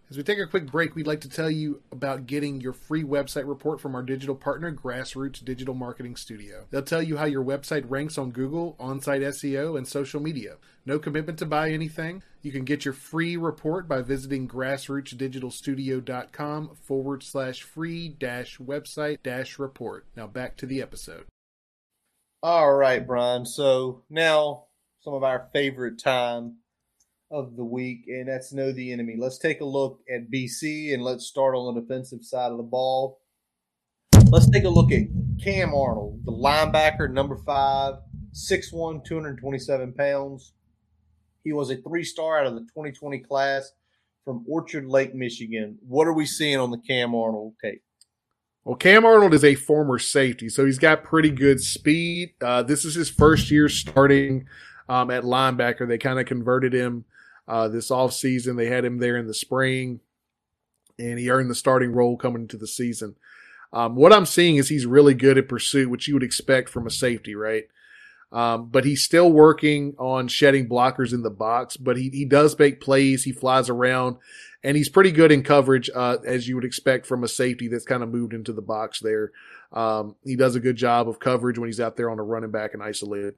As we take a quick break, we'd like to tell you about getting your free website report from our digital partner, Grassroots Digital Marketing Studio. They'll tell you how your website ranks on Google, on-site S E O, and social media. No commitment to buy anything. You can get your free report by visiting grassroots digital studio dot com forward slash free dash website dash report. Now back to the episode. All right, Brian. So now some of our favorite time of the week, and that's know the enemy. Let's take a look at B C, and let's start on the defensive side of the ball. Let's take a look at Cam Arnold, the linebacker, number five, six one, two hundred twenty-seven pounds. He was a three-star out of the twenty twenty class from Orchard Lake, Michigan. What are we seeing on the Cam Arnold tape? Well, Cam Arnold is a former safety, so he's got pretty good speed. Uh, this is his first year starting um, at linebacker. They kind of converted him uh, this offseason. They had him there in the spring, and he earned the starting role coming into the season. Um, what I'm seeing is he's really good at pursuit, which you would expect from a safety, right? Um, but he's still working on shedding blockers in the box, but he, he does make plays. He flies around, and he's pretty good in coverage, uh, as you would expect from a safety that's kind of moved into the box there. Um, he does a good job of coverage when he's out there on a running back and isolated.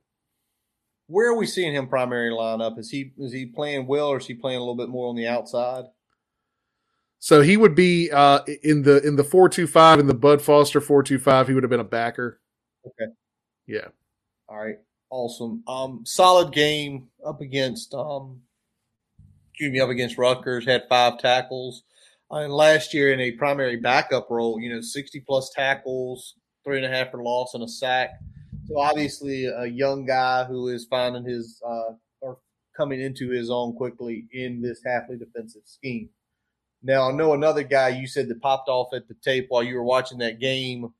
Where are we seeing him primary lineup? Is he, is he playing well, or is he playing a little bit more on the outside? So he would be, uh, in the, in the four, two, five, in the Bud Foster four, two, five, he would have been a backer. Okay. Yeah. All right, awesome. Um, solid game up against, um, excuse me, up against Rutgers. Had five tackles, uh, and last year in a primary backup role, you know, sixty plus tackles, three and a half for loss, and a sack. So obviously, a young guy who is finding his uh, or coming into his own quickly in this halfway defensive scheme. Now, I know another guy you said that popped off at the tape while you were watching that game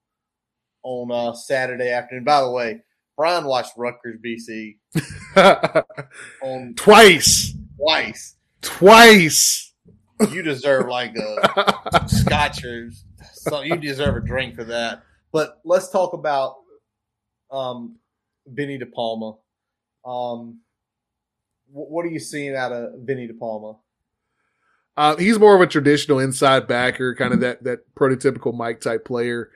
on uh, Saturday afternoon. By the way, Brian watched Rutgers B C on twice, twice, twice. You deserve like a scotch or something. You deserve a drink for that. But let's talk about um, Benny DePalma. Um, what are you seeing out of Benny DePalma? Uh, he's more of a traditional inside backer, kind of that that prototypical Mike type player.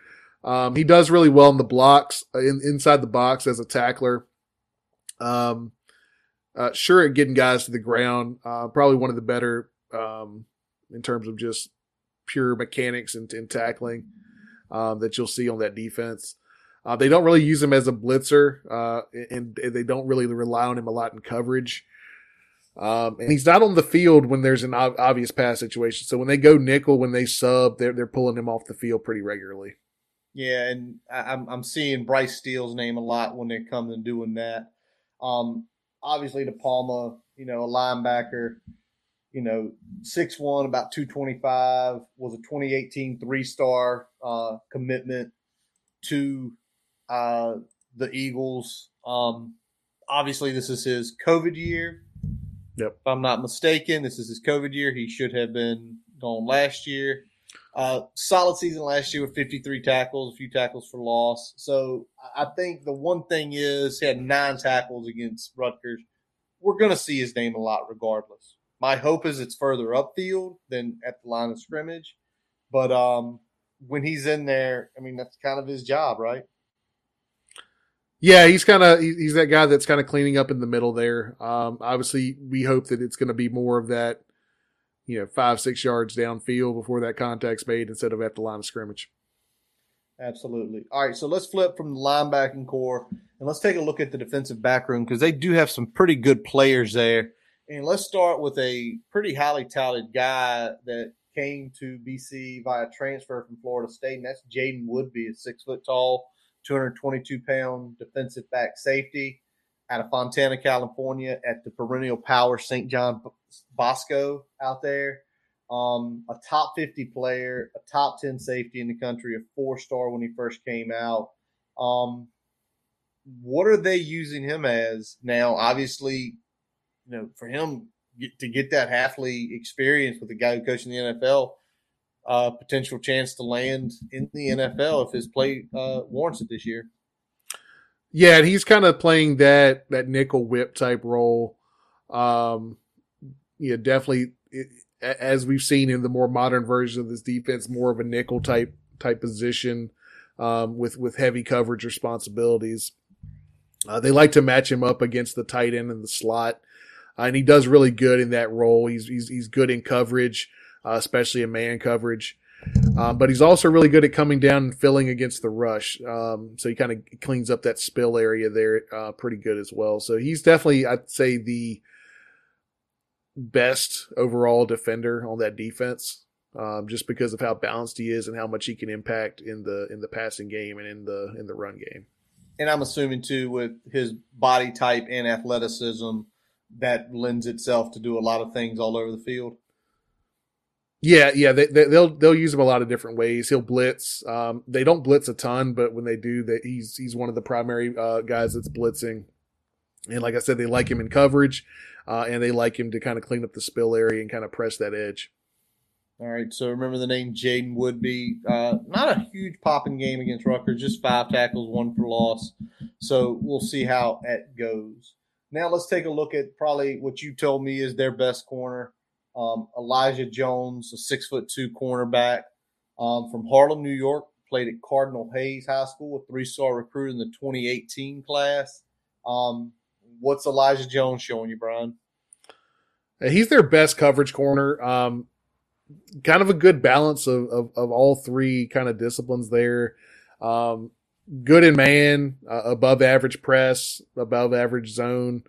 Um, he does really well in the blocks, in, inside the box as a tackler. Um, uh, sure at getting guys to the ground, uh, probably one of the better um, in terms of just pure mechanics and, and tackling um, that you'll see on that defense. Uh, they don't really use him as a blitzer, uh, and, and they don't really rely on him a lot in coverage. Um, and he's not on the field when there's an ob- obvious pass situation. So when they go nickel, when they sub, they're, they're pulling him off the field pretty regularly. Yeah, and I'm I'm seeing Bryce Steele's name a lot when it comes to doing that. Um, obviously, DePalma, you know, a linebacker, you know, six one, about two twenty-five, was a twenty eighteen three-star uh, commitment to uh, the Eagles. Um, obviously, this is his COVID year. Yep. If I'm not mistaken, this is his COVID year. He should have been gone last year. Uh, solid season last year with fifty-three tackles, a few tackles for loss. So I think the one thing is he had nine tackles against Rutgers. We're going to see his name a lot regardless. My hope is it's further upfield than at the line of scrimmage. But um, when he's in there, I mean, that's kind of his job, right? Yeah, he's kind of he's that guy that's kind of cleaning up in the middle there. Um, obviously, we hope that it's going to be more of that, you know, five, six yards downfield before that contact's made instead of at the line of scrimmage. Absolutely. All right, so let's flip from the linebacking core, and let's take a look at the defensive back room because they do have some pretty good players there. And let's start with a pretty highly touted guy that came to B C via transfer from Florida State, and that's Jaden Woodby, a six-foot-tall, two hundred twenty-two pound defensive back safety out of Fontana, California, at the perennial power Saint John Bosco out there. Um, a top fifty player, a top ten safety in the country, a four-star when he first came out. Um, what are they using him as now? Obviously, you know, for him get, to get that Halfley experience with a guy who coached in the N F L, Uh, potential chance to land in the N F L if his play uh, warrants it this year. Yeah, and he's kind of playing that that nickel whip type role. Um, yeah, definitely, it, as we've seen in the more modern version of this defense, more of a nickel type type position um, with with heavy coverage responsibilities. Uh, they like to match him up against the tight end and the slot, uh, and he does really good in that role. He's he's he's good in coverage. Uh, especially in man coverage. Um, but he's also really good at coming down and filling against the rush. Um, so he kind of cleans up that spill area there uh, pretty good as well. So he's definitely, I'd say, the best overall defender on that defense um, just because of how balanced he is and how much he can impact in the in the passing game and in the in the run game. And I'm assuming, too, with his body type and athleticism, that lends itself to do a lot of things all over the field. Yeah, yeah, they, they, they'll they'll use him a lot of different ways. He'll blitz. Um, they don't blitz a ton, but when they do, that he's he's one of the primary uh, guys that's blitzing. And like I said, they like him in coverage, uh, and they like him to kind of clean up the spill area and kind of press that edge. All right, so remember the name Jaden Woodby. Uh, not a huge popping game against Rutgers, just five tackles, one for loss. So we'll see how that goes. Now let's take a look at probably what you told me is their best corner. Um, Elijah Jones, a six foot two cornerback um, from Harlem, New York, played at Cardinal Hayes High School, a three star recruit in the twenty eighteen class. Um, what's Elijah Jones showing you, Brian? He's their best coverage corner. Um, kind of a good balance of, of, of all three kind of disciplines there. Um, good in man, uh, above average press, above average zone.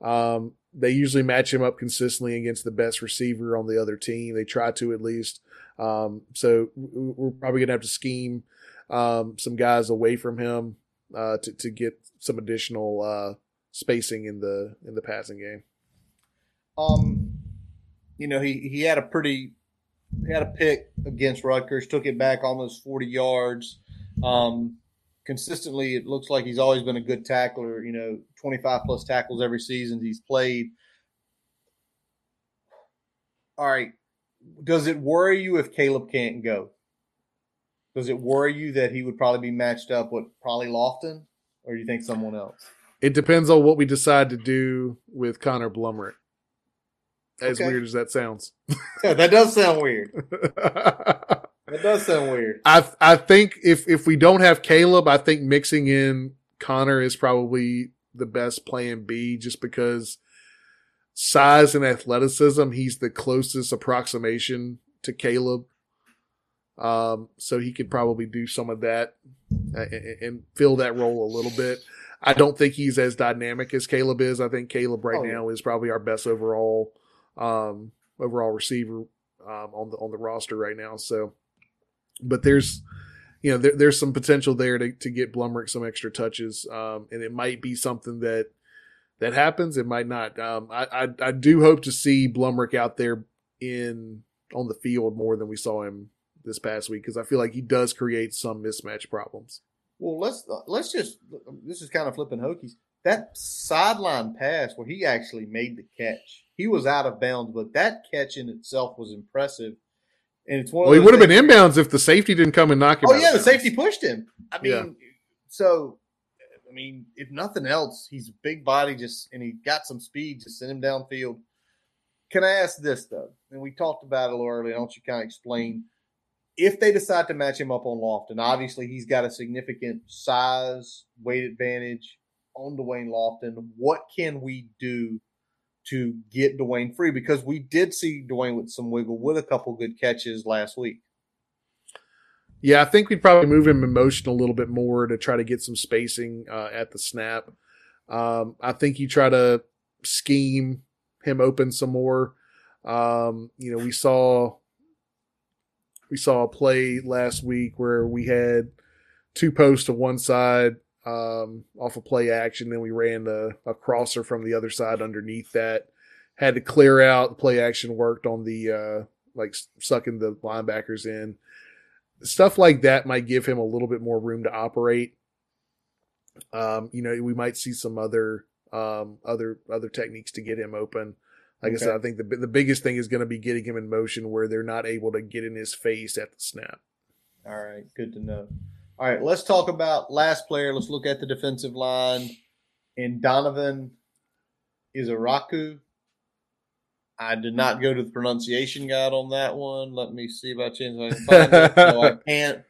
Um, They usually match him up consistently against the best receiver on the other team. They try to at least. Um, so we're probably going to have to scheme um, some guys away from him uh, to, to get some additional uh, spacing in the in the passing game. Um, you know, he, he had a pretty he had a pick against Rutgers, took it back almost forty yards. Um, Consistently, it looks like he's always been a good tackler, you know, twenty-five plus tackles every season he's played. All right. Does it worry you if Caleb can't go? Does it worry you that he would probably be matched up with probably Lofton, or do you think someone else? It depends on what we decide to do with Connor Blumberg. As okay. weird as that sounds. Yeah, that does sound weird. That does sound weird. I I think if, if we don't have Caleb, I think mixing in Connor is probably the best plan B, just because size and athleticism, he's the closest approximation to Caleb. Um, so he could probably do some of that and, and fill that role a little bit. I don't think he's as dynamic as Caleb is. I think Caleb right oh, yeah. now is probably our best overall um, overall receiver um, on the on the roster right now. So, but there's you know there, there's some potential there to, to get Blumberg some extra touches, um, and it might be something that that happens. It might not. Um, I, I I do hope to see Blumberg out there in on the field more than we saw him this past week, because I feel like he does create some mismatch problems. Well, let's let's just – this is kind of flipping hokies. That sideline pass where he actually made the catch, he was out of bounds, but that catch in itself was impressive. And it's one of well, he would have been inbounds if the safety didn't come and knock him oh, out. Oh, yeah, the safety pushed him. I mean, yeah. so, I mean, if nothing else, he's a big body just and he got some speed, just send him downfield. Can I ask this, though? And we talked about it a little earlier. Why don't you kind of explain – if they decide to match him up on Lofton, obviously he's got a significant size, weight advantage on Dwayne Lofton. What can we do to get Dwayne free? Because we did see Dwayne with some wiggle with a couple good catches last week. Yeah, I think we'd probably move him in motion a little bit more to try to get some spacing uh, at the snap. Um, I think you try to scheme him open some more. Um, you know, we saw... We saw a play last week where we had two posts to one side um, off of play action. Then we ran a, a crosser from the other side underneath that. Had to clear out. Play action worked on the, uh, like, sucking the linebackers in. Stuff like that might give him a little bit more room to operate. Um, you know, we might see some other um, other other techniques to get him open. Like okay. I said, I think the the biggest thing is going to be getting him in motion where they're not able to get in his face at the snap. All right, good to know. All right, let's talk about last player. Let's look at the defensive line. And Donovan is a Raku. I did not go to the pronunciation guide on that one. Let me see if I change my find it. No, I can't.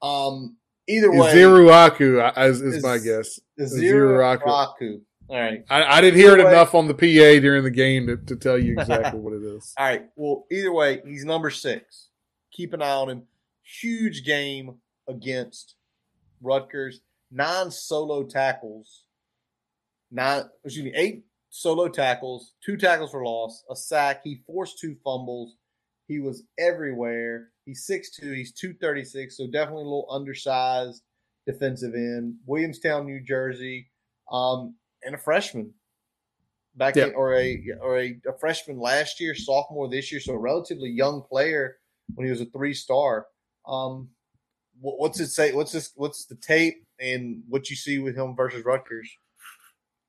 Um, either way. Ziruaku is, is my guess. Ziruaku. All right. I, I didn't hear either it way, enough on the P A during the game to, to tell you exactly what it is. All right. Well, either way, he's number six. Keep an eye on him. Huge game against Rutgers. Nine solo tackles. Nine, excuse me, eight solo tackles, two tackles for loss, a sack. He forced two fumbles. He was everywhere. He's six foot two. He's two thirty-six, so definitely a little undersized defensive end. Williamstown, New Jersey. Um, And a freshman back yeah. in, or a or a, a freshman last year, sophomore this year, so a relatively young player when he was a three-star. Um, what, what's it say? What's this? What's the tape and what you see with him versus Rutgers?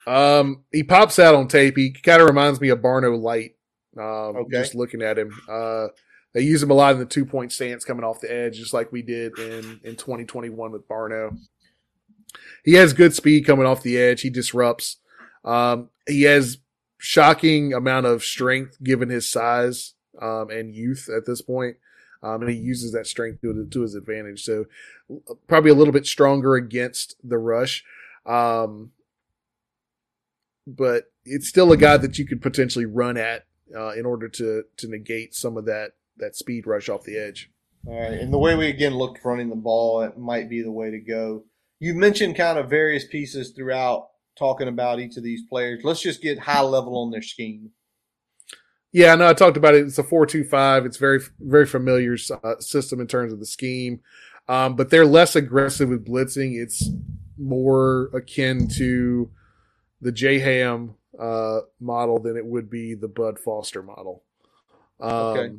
Um, he pops out on tape. He kind of reminds me of Barno Light. Um, okay. Just looking at him, uh, they use him a lot in the two-point stance coming off the edge, just like we did in in twenty twenty-one with Barno. He has good speed coming off the edge. He disrupts. Um, he has shocking amount of strength given his size um, and youth at this point. Um, and he uses that strength to, to his advantage. So probably a little bit stronger against the rush. Um, but it's still a guy that you could potentially run at uh, in order to to negate some of that, that speed rush off the edge. All right. And the way we, again, looked running the ball, it might be the way to go. You mentioned kind of various pieces throughout talking about each of these players. Let's just get high level on their scheme. Yeah, I know I talked about it. It's a four two five. It's very, very familiar uh, system in terms of the scheme. Um, but they're less aggressive with blitzing. It's more akin to the J. Ham uh, model than it would be the Bud Foster model. Um, okay.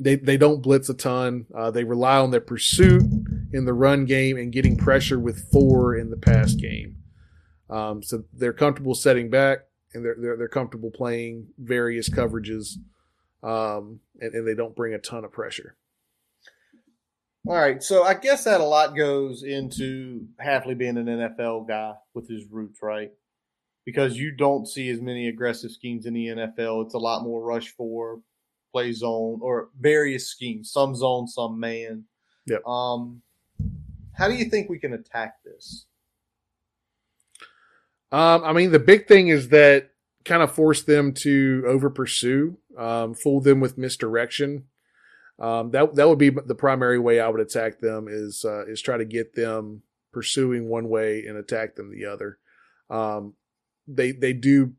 They they don't blitz a ton. Uh, they rely on their pursuit in the run game and getting pressure with four in the pass game. Um, so they're comfortable setting back and they're they're, they're comfortable playing various coverages, um, and, and they don't bring a ton of pressure. All right, so I guess that a lot goes into Hafley being an N F L guy with his roots, right? Because you don't see as many aggressive schemes in the N F L. It's a lot more rush for, play zone, or various schemes, some zone, some man. Yep. Um, how do you think we can attack this? Um, I mean, the big thing is that kind of forced them to over-pursue, um, fool them with misdirection. Um, that that would be the primary way I would attack them is uh, is try to get them pursuing one way and attack them the other. Um, they they do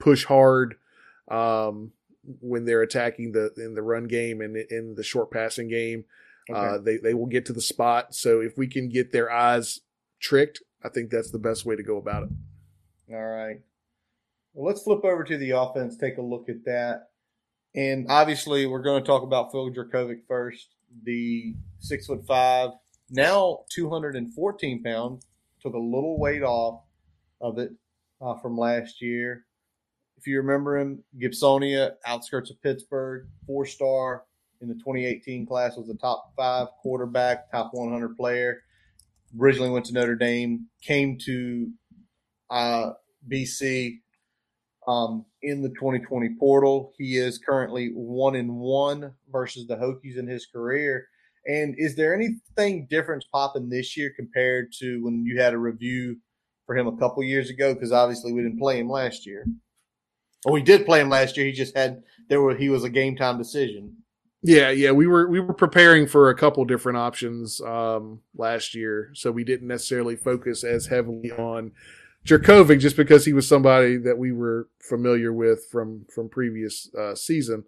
push hard um, when they're attacking the in the run game and in the short passing game. Okay. Uh, they they will get to the spot. So if we can get their eyes tricked, I think that's the best way to go about it. All right. Well, let's flip over to the offense. Take a look at that. And obviously, we're going to talk about Phil Dracovic first, the six foot five, now two hundred fourteen pound, took a little weight off of it uh, from last year. If you remember him, Gibsonia, outskirts of Pittsburgh, four star in the twenty eighteen class, was a top five quarterback, top one hundred player. Originally went to Notre Dame, came to uh, B C. Um, in the twenty twenty portal, he is currently one and one versus the Hokies in his career. And is there anything different popping this year compared to when you had a review for him a couple years ago? Because obviously we didn't play him last year. Oh, we did play him last year. He just had there were he was a game time decision. Yeah, yeah, we were we were preparing for a couple different options um, last year, so we didn't necessarily focus as heavily on Dracovic, just because he was somebody that we were familiar with from from previous uh, season.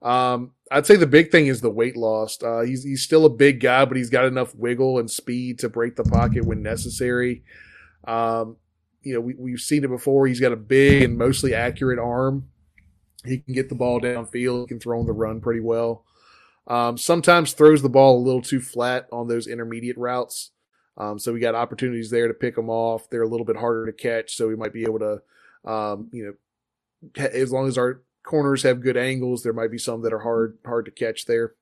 Um, I'd say the big thing is the weight loss. Uh, he's he's still a big guy, but he's got enough wiggle and speed to break the pocket when necessary. Um, you know, we, we've seen it before. He's got a big and mostly accurate arm. He can get the ball downfield. He can throw on the run pretty well. Um, sometimes throws the ball a little too flat on those intermediate routes. Um, so we got opportunities there to pick them off. They're a little bit harder to catch, so we might be able to, um, you know, as long as our corners have good angles, there might be some that are hard hard to catch there.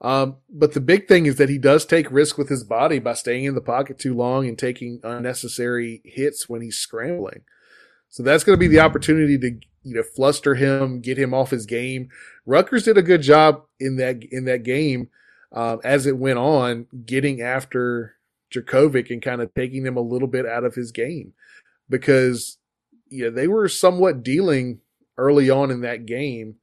Um, but the big thing is that he does take risk with his body by staying in the pocket too long and taking unnecessary hits when he's scrambling. So that's going to be the opportunity to, you know, fluster him, get him off his game. Rutgers did a good job in that in that game. Um, as it went on, getting after Dracovic and kind of taking them a little bit out of his game, because you know, they were somewhat dealing early on in that game,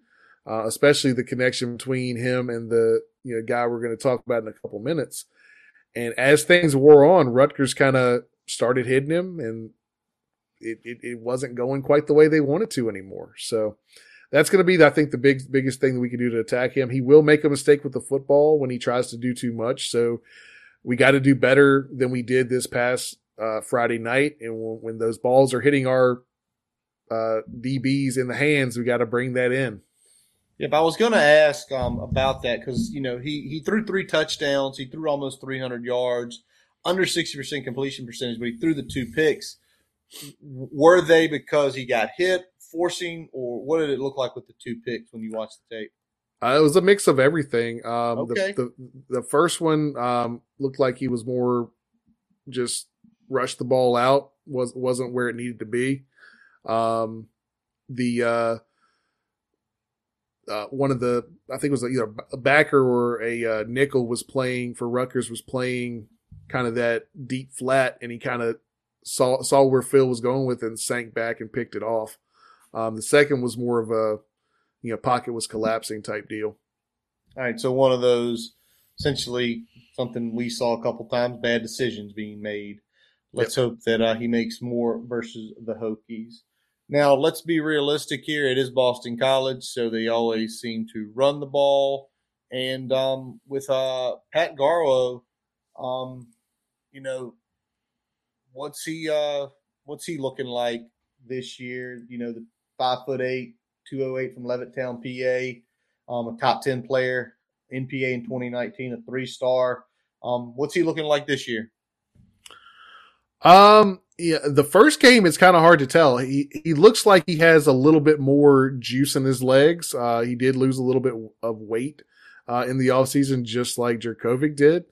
uh, especially the connection between him and the you know guy we're going to talk about in a couple minutes. And as things wore on, Rutgers kind of started hitting him, and it, it it wasn't going quite the way they wanted to anymore. So that's going to be, I think, the big, biggest thing that we can do to attack him. He will make a mistake with the football when he tries to do too much. So we got to do better than we did this past uh, Friday night. And when, when those balls are hitting our uh, D Bs in the hands, we got to bring that in. Yep, I was going to ask um, about that because, you know, he, he threw three touchdowns. He threw almost three hundred yards, under sixty percent completion percentage, but he threw the two picks. Were they because he got hit, forcing, or what did it look like with the two picks when you watched the tape? Uh, it was a mix of everything. Um, okay. The, the, the first one um, looked like he was more just rushed the ball out, was, wasn't where it needed to be. Um, the uh, uh, one of the, I think it was either a backer or a uh, nickel was playing for Rutgers, was playing kind of that deep flat, and he kind of saw, saw where Phil was going with it and sank back and picked it off. Um, the second was more of a, you know, pocket was collapsing type deal. All right, so one of those, essentially something we saw a couple times, bad decisions being made. Let's yep. hope that uh, he makes more versus the Hokies. Now, let's be realistic here. It is Boston College, so they always seem to run the ball. And um, with uh, Pat Garlow, um, you know, what's he uh, what's he looking like this year? You know, the Five foot eight, two oh eight from Levittown, P A, um, a top ten player, N P A in twenty nineteen, a three star. Um, what's he looking like this year? Um, yeah, the first game is kind of hard to tell. He he looks like he has a little bit more juice in his legs. Uh, he did lose a little bit of weight, uh, in the offseason, just like Dracovic did.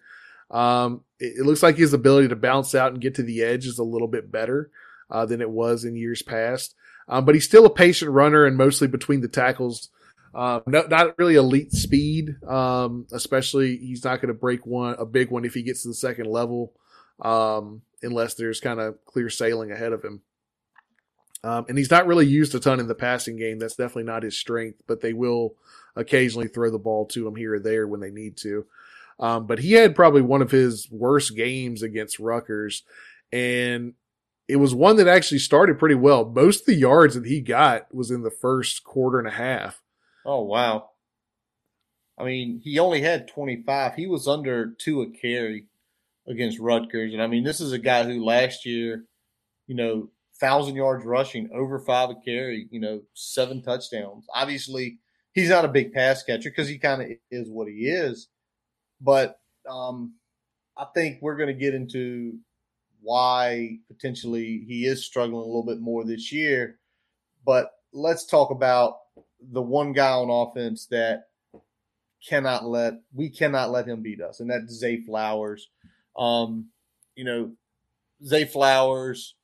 Um, it, it looks like his ability to bounce out and get to the edge is a little bit better uh, than it was in years past. Um, but he's still a patient runner and mostly between the tackles. Uh, no, not really elite speed, um, especially he's not going to break one a big one if he gets to the second level, um, unless there's kind of clear sailing ahead of him. Um, and he's not really used a ton in the passing game. That's definitely not his strength, but they will occasionally throw the ball to him here or there when they need to. Um, but he had probably one of his worst games against Rutgers, and it was one that actually started pretty well. Most of the yards that he got was in the first quarter and a half. Oh, wow. I mean, he only had twenty-five. He was under two a carry against Rutgers. And, I mean, this is a guy who last year, you know, one thousand yards rushing, over five a carry, you know, seven touchdowns. Obviously, he's not a big pass catcher because he kind of is what he is. But um, I think we're going to get into why potentially he is struggling a little bit more this year. But let's talk about the one guy on offense that cannot let – we cannot let him beat us, and that's Zay Flowers. Um, you know, Zay Flowers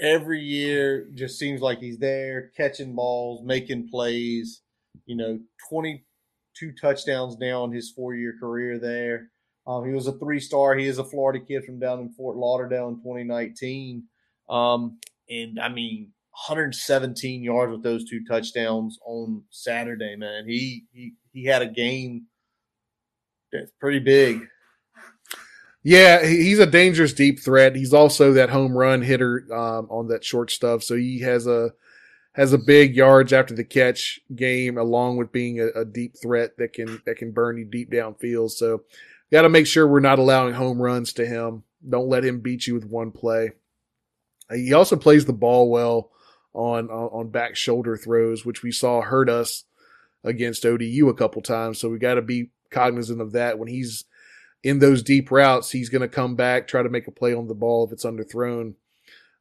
every year just seems like he's there, catching balls, making plays, you know, twenty-two touchdowns now in his four-year career there. Um, he was a three-star. He is a Florida kid from down in Fort Lauderdale in twenty nineteen. Um, and, I mean – one hundred seventeen yards with those two touchdowns on Saturday, man. He he, he had a game that's pretty big. Yeah, he's a dangerous deep threat. He's also that home run hitter um, on that short stuff. So he has a has a big yards after the catch game, along with being a, a deep threat that can that can burn you deep downfield. So got to make sure we're not allowing home runs to him. Don't let him beat you with one play. He also plays the ball well on on back shoulder throws, which we saw hurt us against O D U a couple times. So we got to be cognizant of that. When he's in those deep routes, he's going to come back, try to make a play on the ball if it's underthrown,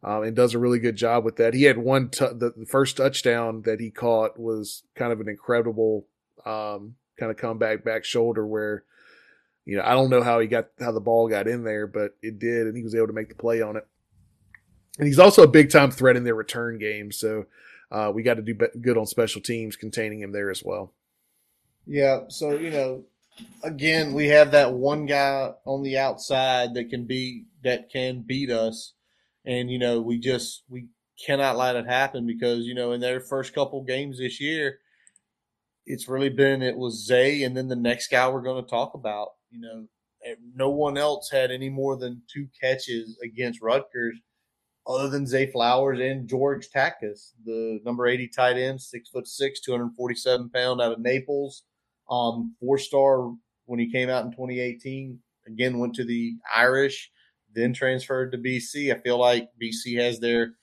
um, and does a really good job with that. He had one t- – the, the first touchdown that he caught was kind of an incredible um, kind of comeback back shoulder where, you know, I don't know how he got – how the ball got in there, but it did, and he was able to make the play on it. And he's also a big-time threat in their return game, so uh, we got to do be- good on special teams containing him there as well. Yeah, so, you know, again, we have that one guy on the outside that can be that can beat us, and, you know, we just we cannot let it happen because, you know, in their first couple games this year, it's really been it was Zay and then the next guy we're going to talk about. You know, no one else had any more than two catches against Rutgers other than Zay Flowers and George Takacs, the number eighty tight end, six foot six, two hundred forty-seven pound out of Naples, um, four star when he came out in twenty eighteen. Again, went to the Irish, then transferred to B C. I feel like B C has their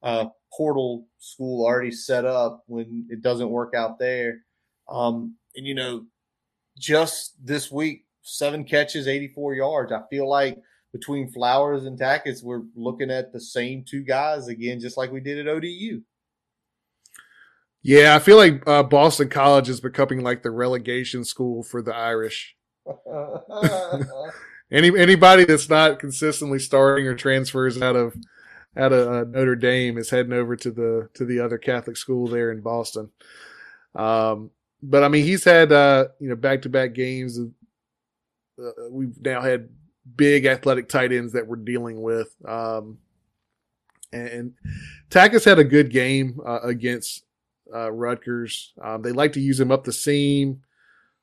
uh, portal school already set up when it doesn't work out there. Um, and you know, just this week, seven catches, eighty-four yards. I feel like between Flowers and Takacs, we're looking at the same two guys again, just like we did at O D U. Yeah, I feel like uh, Boston College is becoming like the relegation school for the Irish. Any anybody that's not consistently starting or transfers out of out of uh, Notre Dame is heading over to the to the other Catholic school there in Boston. Um, but I mean, he's had uh, you know back to back games. Uh, we've now had big athletic tight ends that we're dealing with. Um, and, and Takacs had a good game uh, against uh, Rutgers. Um, they like to use him up the seam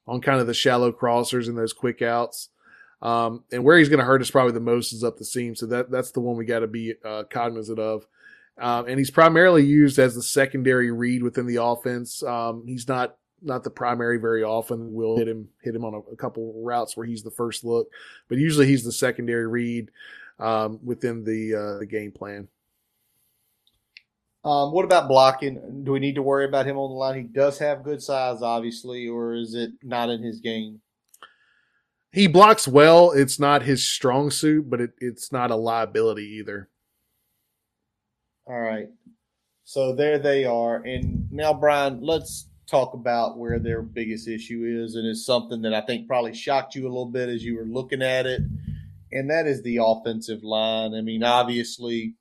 on kind of the shallow crossers and those quick outs. Um, and where he's going to hurt us probably the most is up the seam. So that that's the one we got to be uh, cognizant of. Um, and he's primarily used as the secondary read within the offense. Um, he's not Not the primary very often. We'll hit him hit him on a, a couple routes where he's the first look, but usually he's the secondary read um, within the, uh, the game plan. Um, what about blocking? Do we need to worry about him on the line? He does have good size, obviously, or is it not in his game? He blocks well. It's not his strong suit, but it, it's not a liability either. All right. So there they are. And now, Brian, let's – talk about where their biggest issue is, and it's something that I think probably shocked you a little bit as you were looking at it, and that is the offensive line. I mean, obviously,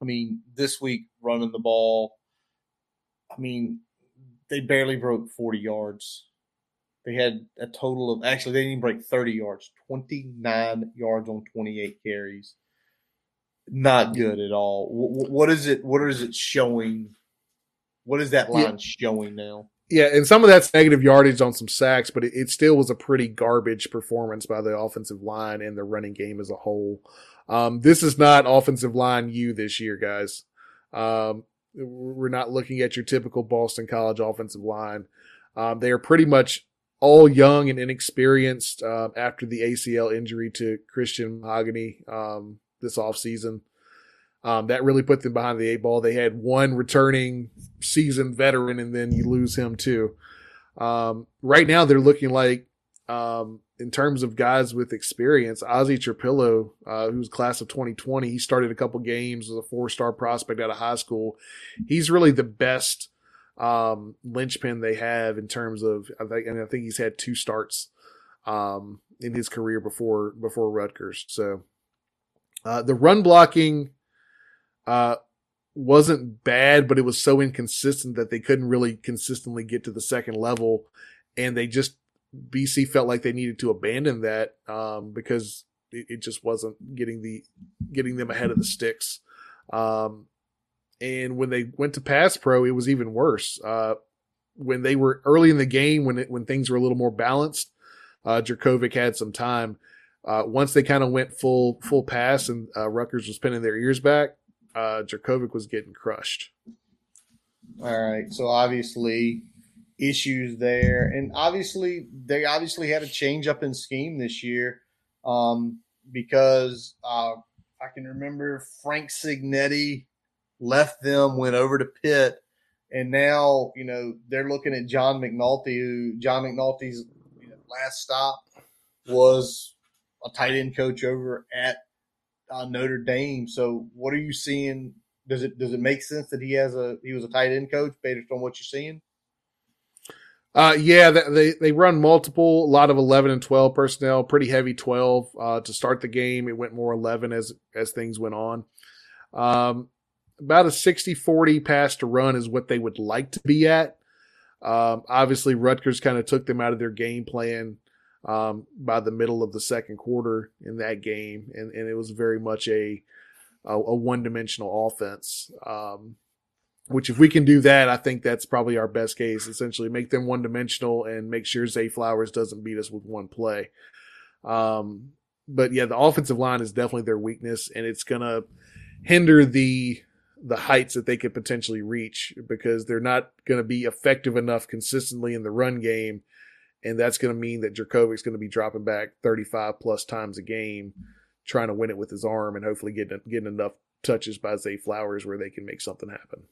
I mean, this week running the ball, I mean, they barely broke forty yards. They had a total of – actually, they didn't even break thirty yards, twenty-nine yards on twenty-eight carries. Not good at all. What, what is it? What is it showing? What is that line yeah. showing now? Yeah, and some of that's negative yardage on some sacks, but it, it still was a pretty garbage performance by the offensive line and the running game as a whole. Um, this is not offensive line U this year, guys. Um, we're not looking at your typical Boston College offensive line. Um, they are pretty much all young and inexperienced uh, after the A C L injury to Christian Mahogany um, this offseason. Um, that really put them behind the eight ball. They had one returning seasoned veteran, and then you lose him too. Um, right now they're looking like, um, in terms of guys with experience, Ozzie Tripillo, uh, who's class of twenty twenty, he started a couple games as a four-star prospect out of high school. He's really the best um, linchpin they have in terms of, I think, and I think he's had two starts um, in his career before before Rutgers. So uh, the run blocking uh, wasn't bad, but it was so inconsistent that they couldn't really consistently get to the second level, and they just B C felt like they needed to abandon that um, because it, it just wasn't getting the getting them ahead of the sticks. Um, and when they went to pass pro, it was even worse. Uh, when they were early in the game, when it, when things were a little more balanced, uh, Dracovic had some time. Uh, once they kind of went full full pass and uh, Rutgers was pinning their ears back, uh, Dracovic was getting crushed. All right, so obviously issues there, and obviously they obviously had a change up in scheme this year um, because uh, I can remember Frank Signetti left them, went over to Pitt, and now you know they're looking at John McNulty, who John McNulty's you know, last stop was a tight end coach over at uh, Notre Dame. So what are you seeing? Does it does it make sense that he has a he was a tight end coach based on what you're seeing? Uh, yeah, they, they run multiple, a lot of eleven and twelve personnel, pretty heavy twelve, uh, to start the game. It went more eleven as, as things went on. Um, about a sixty forty pass to run is what they would like to be at. Um, obviously Rutgers kind of took them out of their game plan, um, by the middle of the second quarter in that game. And, and it was very much a, a, a one dimensional offense. Um, Which, if we can do that, I think that's probably our best case. Essentially, make them one-dimensional and make sure Zay Flowers doesn't beat us with one play. Um, but yeah, the offensive line is definitely their weakness, and it's going to hinder the the heights that they could potentially reach because they're not going to be effective enough consistently in the run game, and that's going to mean that Dracovic's going to be dropping back thirty-five plus times a game, trying to win it with his arm, and hopefully getting getting enough touches by Zay Flowers where they can make something happen.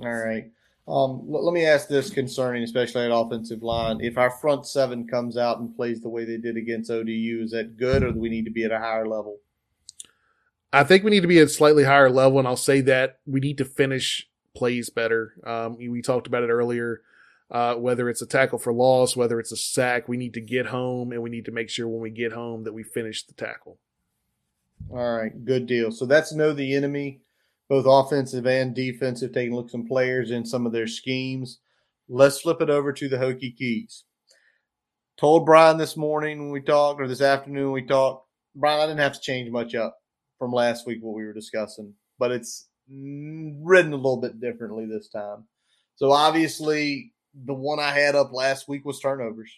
All right. Um, l- let me ask this concerning, especially at offensive line. If our front seven comes out and plays the way they did against O D U, is that good, or do we need to be at a higher level? I think we need to be at a slightly higher level, and I'll say that we need to finish plays better. Um, we talked about it earlier, uh, whether it's a tackle for loss, whether it's a sack, we need to get home, and we need to make sure when we get home that we finish the tackle. All right, good deal. So that's know the enemy. Both offensive and defensive, taking a look at some players and some of their schemes. Let's flip it over to the Hokie Keys. Told Brian this morning when we talked, or this afternoon when we talked, Brian, I didn't have to change much up from last week what we were discussing, but it's written a little bit differently this time. So obviously the one I had up last week was turnovers,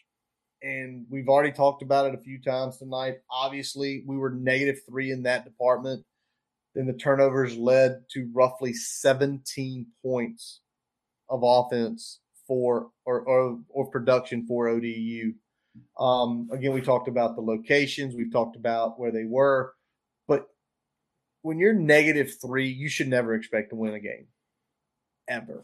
and we've already talked about it a few times tonight. Obviously we were negative three in that department. Then the turnovers led to roughly seventeen points of offense for or or, or production for O D U. Um, again, we talked about the locations. We've talked about where they were. But when you're negative three, you should never expect to win a game, ever.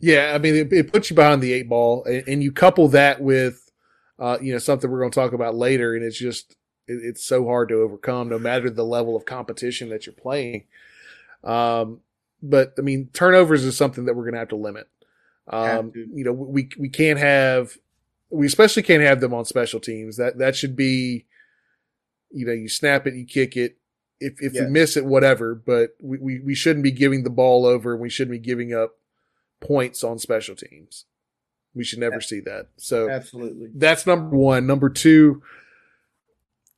Yeah, I mean, it, it puts you behind the eight ball, and, and you couple that with uh, you know, something we're going to talk about later, and it's just – it's so hard to overcome no matter the level of competition that you're playing. Um, but I mean, turnovers is something that we're going to have to limit. Um, you know, we we can't have, we especially can't have them on special teams. That that should be, you know, you snap it, you kick it. If if yes. you miss it, whatever. But we, we, we shouldn't be giving the ball over. We shouldn't be giving up points on special teams. We should never Absolutely. see that. So Absolutely. that's number one. Number two,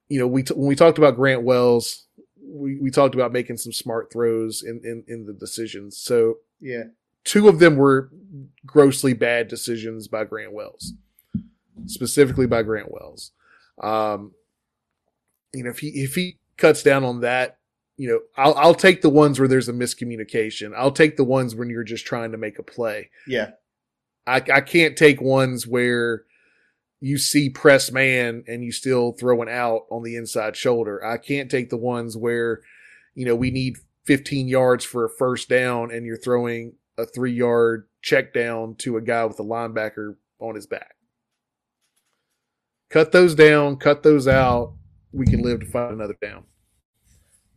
you know, we t- when we talked about Grant Wells, we, we talked about making some smart throws in, in, in the decisions. So yeah, two of them were grossly bad decisions by Grant Wells, specifically by Grant Wells. Um, you know, if he if he cuts down on that, you know, I'll I'll take the ones where there's a miscommunication. I'll take the ones when you're just trying to make a play. Yeah. I, I can't take ones where you see press man and you still throw an out on the inside shoulder. I can't take the ones where, you know, we need fifteen yards for a first down and you're throwing a three yard check down to a guy with a linebacker on his back. Cut those down, cut those out. We can live to find another down.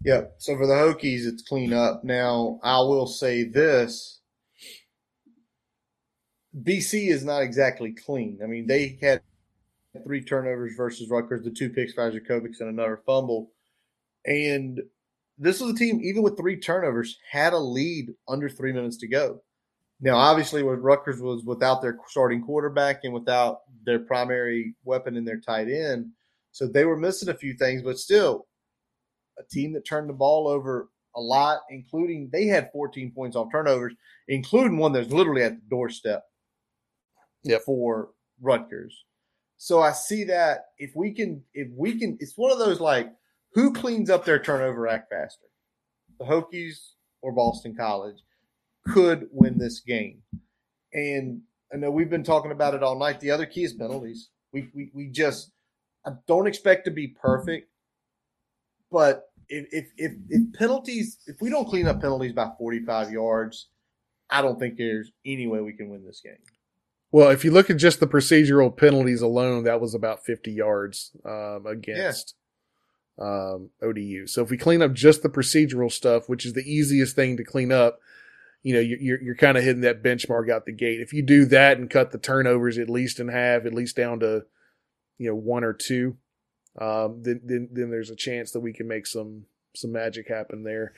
Yeah. So for the Hokies, it's clean up. Now, I will say this. B C is not exactly clean. I mean, they had three turnovers versus Rutgers, the two picks by Dracovic and another fumble. And this was a team, even with three turnovers, had a lead under three minutes to go. Now, obviously, what Rutgers was without their starting quarterback and without their primary weapon in their tight end. So they were missing a few things, but still a team that turned the ball over a lot, including they had fourteen points off turnovers, including one that's literally at the doorstep. Yeah, for Rutgers. So I see that if we can, if we can, it's one of those like who cleans up their turnover act faster, the Hokies or Boston College could win this game. And I know we've been talking about it all night. The other key is penalties. We we we just I don't expect to be perfect, but if if if, if penalties, if we don't clean up penalties by forty-five yards, I don't think there's any way we can win this game. Well, if you look at just the procedural penalties alone, that was about fifty yards um, against yeah. um, O D U. So if we clean up just the procedural stuff, which is the easiest thing to clean up, you know, you're you're kind of hitting that benchmark out the gate. If you do that and cut the turnovers at least in half, at least down to, you know, one or two, um, then then then there's a chance that we can make some some magic happen there.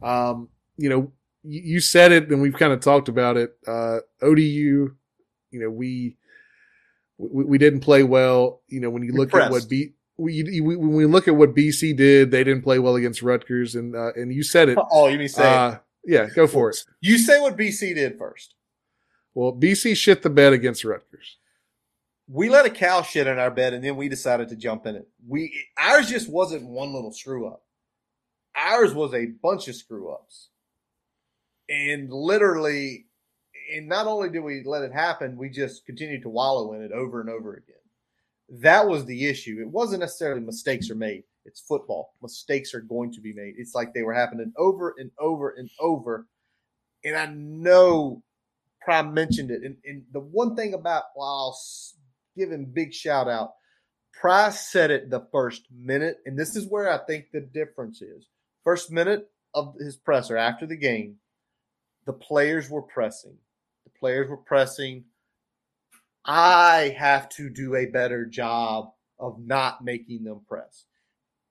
Um, you know, you, you said it, and we've kind of talked about it. Uh, O D U. You know, we, we we didn't play well. You know, when you look Impressed. at what B we, we when we look at what B C did, they didn't play well against Rutgers, and uh, and you said it. Oh, you mean say uh, it? Yeah, go for it. You say what B C did first. Well, B C shit the bed against Rutgers. We let a cow shit in our bed, and then we decided to jump in it. We ours just wasn't one little screw up. Ours was a bunch of screw ups, and literally. And not only did we let it happen, we just continued to wallow in it over and over again. That was the issue. It wasn't necessarily mistakes are made. It's football. Mistakes are going to be made. It's like they were happening over and over and over. And I know Prime mentioned it. And, and the one thing about, well, I'll give him big shout out, Price said it the first minute. And this is where I think the difference is. First minute of his presser after the game, the players were pressing. Players were pressing. I have to do a better job of not making them press.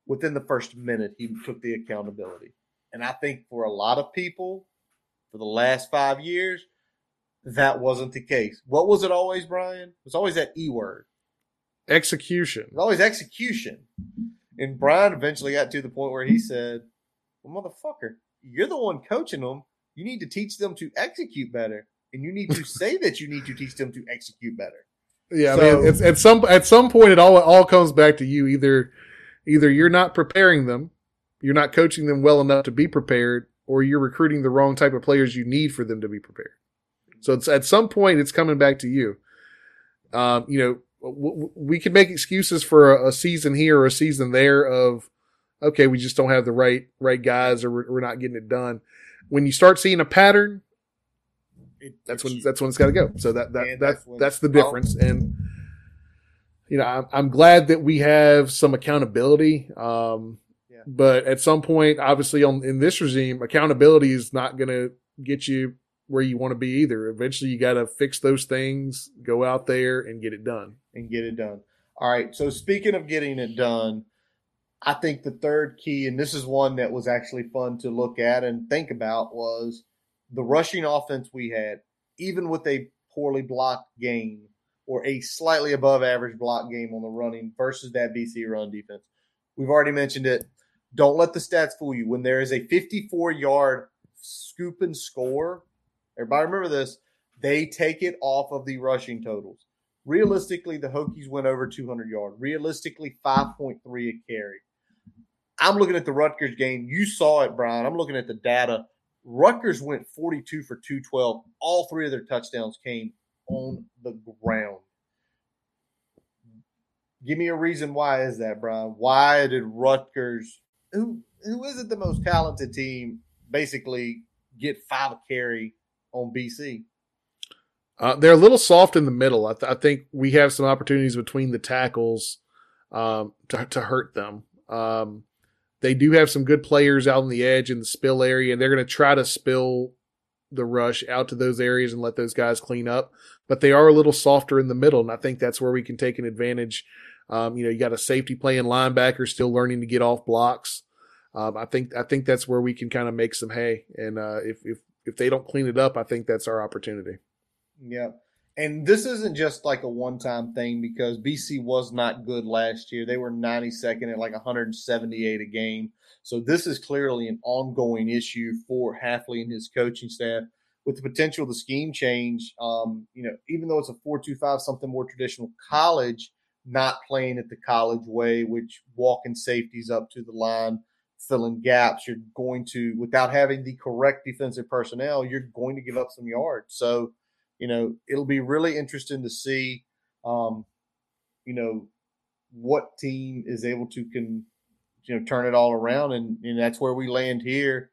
Within the first minute, he took the accountability. And I think for a lot of people, for the last five years, that wasn't the case. What was it always, Brian? It was always that E word. Execution. It was always execution. And Brian eventually got to the point where he said, well, motherfucker, you're the one coaching them. You need to teach them to execute better. And you need to say that you need to teach them to execute better. Yeah, so, I mean, it's, at some at some point, it all it all comes back to you. Either either you're not preparing them, you're not coaching them well enough to be prepared, or you're recruiting the wrong type of players you need for them to be prepared. So it's at some point, it's coming back to you. Um, you know, w- we can make excuses for a, a season here or a season there of, okay, we just don't have the right right guys, or we're, we're not getting it done. When you start seeing a pattern. That's when that's when it's got to go. So that that, that that's that's the difference. And you know, I'm, I'm glad that we have some accountability. Um, yeah. But at some point, obviously, on in this regime, accountability is not going to get you where you want to be either. Eventually you got to fix those things, go out there and get it done. And get it done. All right. So speaking of getting it done, I think the third key, and this is one that was actually fun to look at and think about, was the rushing offense we had, even with a poorly blocked game or a slightly above average block game on the running versus that B C run defense. We've already mentioned it. Don't let the stats fool you. When there is a fifty-four-yard scoop and score, everybody remember this, they take it off of the rushing totals. Realistically, the Hokies went over two hundred yards. Realistically, five point three a carry. I'm looking at the Rutgers game. You saw it, Brian. I'm looking at the data. Rutgers went forty-two for two twelve. All three of their touchdowns came on the ground. Give me a reason why is that, Brian? Why did Rutgers, who who isn't the most talented team, basically get five a carry on B C? Uh, they're a little soft in the middle. I, th- I think we have some opportunities between the tackles um, to, to hurt them. Um, they do have some good players out on the edge in the spill area, and they're going to try to spill the rush out to those areas and let those guys clean up. But they are a little softer in the middle, and I think that's where we can take an advantage. Um, you know, you got a safety playing linebacker still learning to get off blocks. Um, I think I think that's where we can kind of make some hay. And uh, if, if if they don't clean it up, I think that's our opportunity. Yeah. And this isn't just like a one-time thing because B C was not good last year. They were ninety-second at like one hundred seventy-eight a game. So this is clearly an ongoing issue for Hafley and his coaching staff with the potential of the scheme change. Um, you know, even though it's a four two five, something more traditional, college not playing it the college way, which walking safeties up to the line, filling gaps, you're going to, without having the correct defensive personnel, you're going to give up some yards. So, you know, it'll be really interesting to see, um, you know, what team is able to can, you know, turn it all around. And, and that's where we land here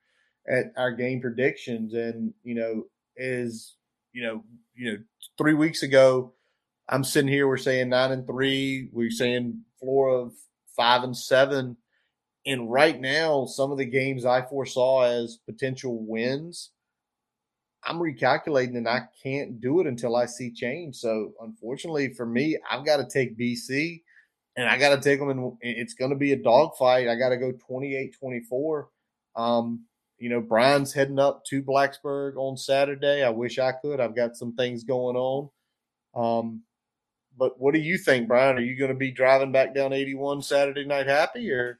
at our game predictions. And, you know, is, you know, you know, three weeks ago, I'm sitting here, we're saying nine and three, we're saying floor of five and seven. And right now, some of the games I foresaw as potential wins, I'm recalculating and I can't do it until I see change. So, unfortunately for me, I've got to take B C and I got to take them, and it's going to be a dogfight. I got to go twenty-eight twenty-four. Um, you know, Brian's heading up to Blacksburg on Saturday. I wish I could. I've got some things going on. Um, but what do you think, Brian? Are you going to be driving back down eighty-one Saturday night happy, or?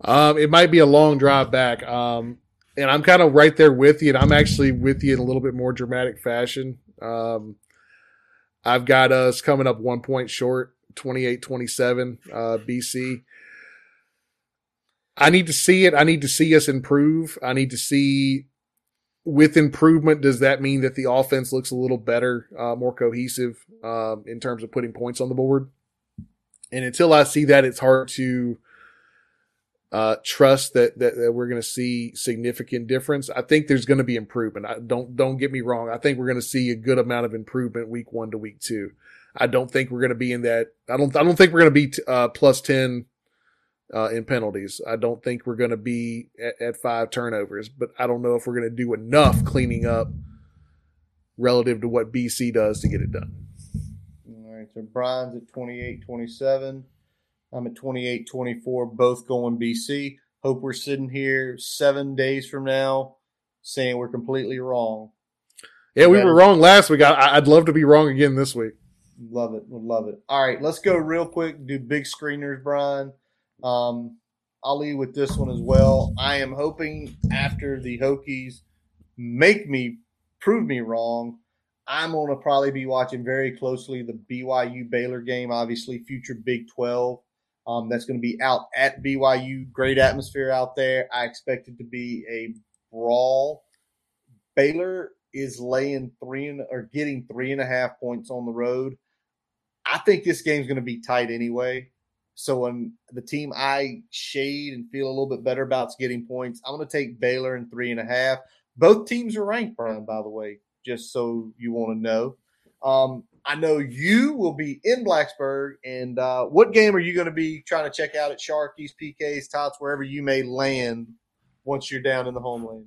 Um, it might be a long drive back. Um, And I'm kind of right there with you, and I'm actually with you in a little bit more dramatic fashion. Um, I've got us coming up one point short, twenty-eight twenty-seven, uh, B C. I need to see it. I need to see us improve. I need to see, with improvement, does that mean that the offense looks a little better, uh, more cohesive um, in terms of putting points on the board? And until I see that, it's hard to – Uh, trust that, that, that we're going to see significant difference. I think there's going to be improvement. I don't, don't get me wrong. I think we're going to see a good amount of improvement week one to week two. I don't think we're going to be in that. I don't, I don't think we're going to be, t- uh, plus ten, uh, in penalties. I don't think we're going to be at, at five turnovers, but I don't know if we're going to do enough cleaning up relative to what B C does to get it done. All right. So Brian's at twenty-eight twenty-seven. I'm at twenty-eight twenty-four, both going B C. Hope we're sitting here seven days from now saying we're completely wrong. Yeah, we were wrong last week. I, I'd love to be wrong again this week. Love it. Would love it. All right, let's go real quick. Do big screeners, Brian. Um, I'll leave with this one as well. I am hoping after the Hokies make me, prove me wrong, I'm going to probably be watching very closely the B Y U Baylor game, obviously future Big twelve. Um, that's going to be out at B Y U. Great atmosphere out there. I expect it to be a brawl. Baylor is laying three and, or getting three and a half points on the road. I think this game's going to be tight anyway. So when the team I shade and feel a little bit better about is getting points, I'm going to take Baylor in three and a half. Both teams are ranked, Brian, by the way, just so you want to know. Um, I know you will be in Blacksburg, and uh, what game are you going to be trying to check out at Sharkies, P Ks, Tots, wherever you may land once you're down in the homeland?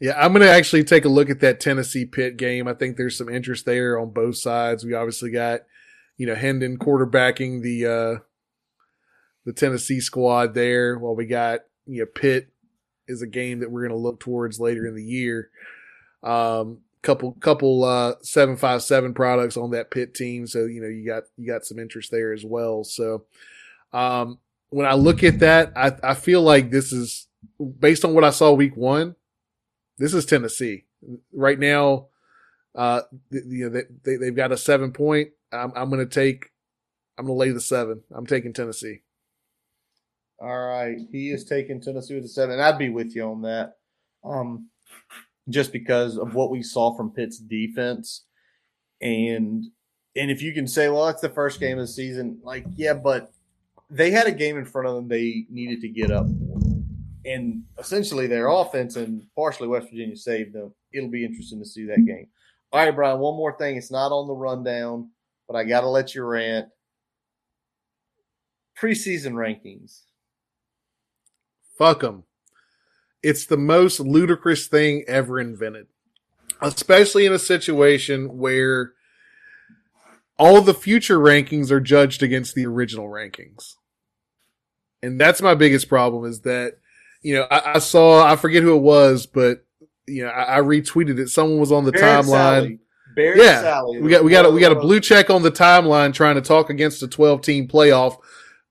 Yeah, I'm going to actually take a look at that Tennessee Pitt game. I think there's some interest there on both sides. We obviously got, you know, Hendon quarterbacking the uh, the Tennessee squad there, while we got, you know, Pitt is a game that we're going to look towards later in the year. Um, couple couple uh, seven five seven products on that Pitt team, so you know you got you got some interest there as well. So um, when I look at that, I, I feel like this is based on what I saw week one. This is Tennessee right now. Uh, th- you know, they, they've got a seven point. I'm, I'm going to take, I'm going to lay the seven. I'm taking Tennessee. All right. He is taking Tennessee with the seven. And I'd be with you on that. Um, just because of what we saw from Pitt's defense. And, and if you can say, well, that's the first game of the season. Like, yeah, but they had a game in front of them. They needed to get up. And essentially their offense and partially West Virginia saved them. It'll be interesting to see that game. All right, Brian, one more thing. It's not on the rundown, but I got to let you rant. Preseason rankings. Fuck them. It's the most ludicrous thing ever invented, especially in a situation where all the future rankings are judged against the original rankings. And that's my biggest problem is that, you know, I, I saw, I forget who it was, but, you know, I, I retweeted it. Someone was on the Barrett timeline. Barrett yeah. Sally. We got, we got, a, we got a blue check on the timeline trying to talk against a twelve team playoff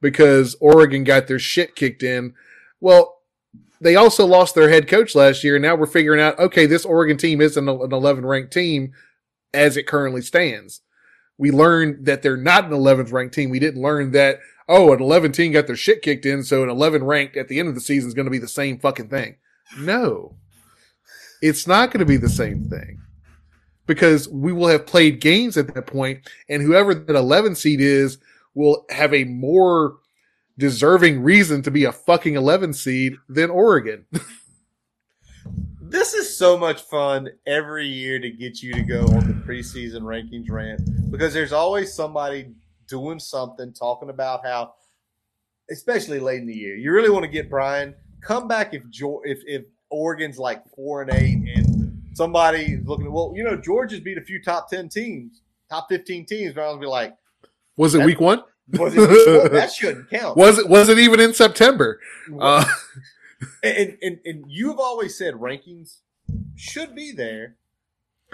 because Oregon got their shit kicked in. Well, they also lost their head coach last year. And now we're figuring out, okay, this Oregon team isn't an eleven ranked team as it currently stands. We learned that they're not an eleventh ranked team. We didn't learn that. Oh, an eleven team got their shit kicked in, so an eleven ranked at the end of the season is going to be the same fucking thing. No, it's not going to be the same thing because we will have played games at that point, and whoever that eleven seed is will have a more deserving reason to be a fucking eleven seed than Oregon. This is so much fun every year to get you to go on the preseason rankings rant because there's always somebody doing something, talking about how, especially late in the year, you really want to get Brian. Come back if if if Oregon's like four and eight, and somebody is looking at, well, you know, Georgia's beat a few top ten teams, top fifteen teams. Brian'll be like, was it week one? Was it week one? That shouldn't count. Was it? Was it even in September? Uh, and, and and you've always said rankings should be there.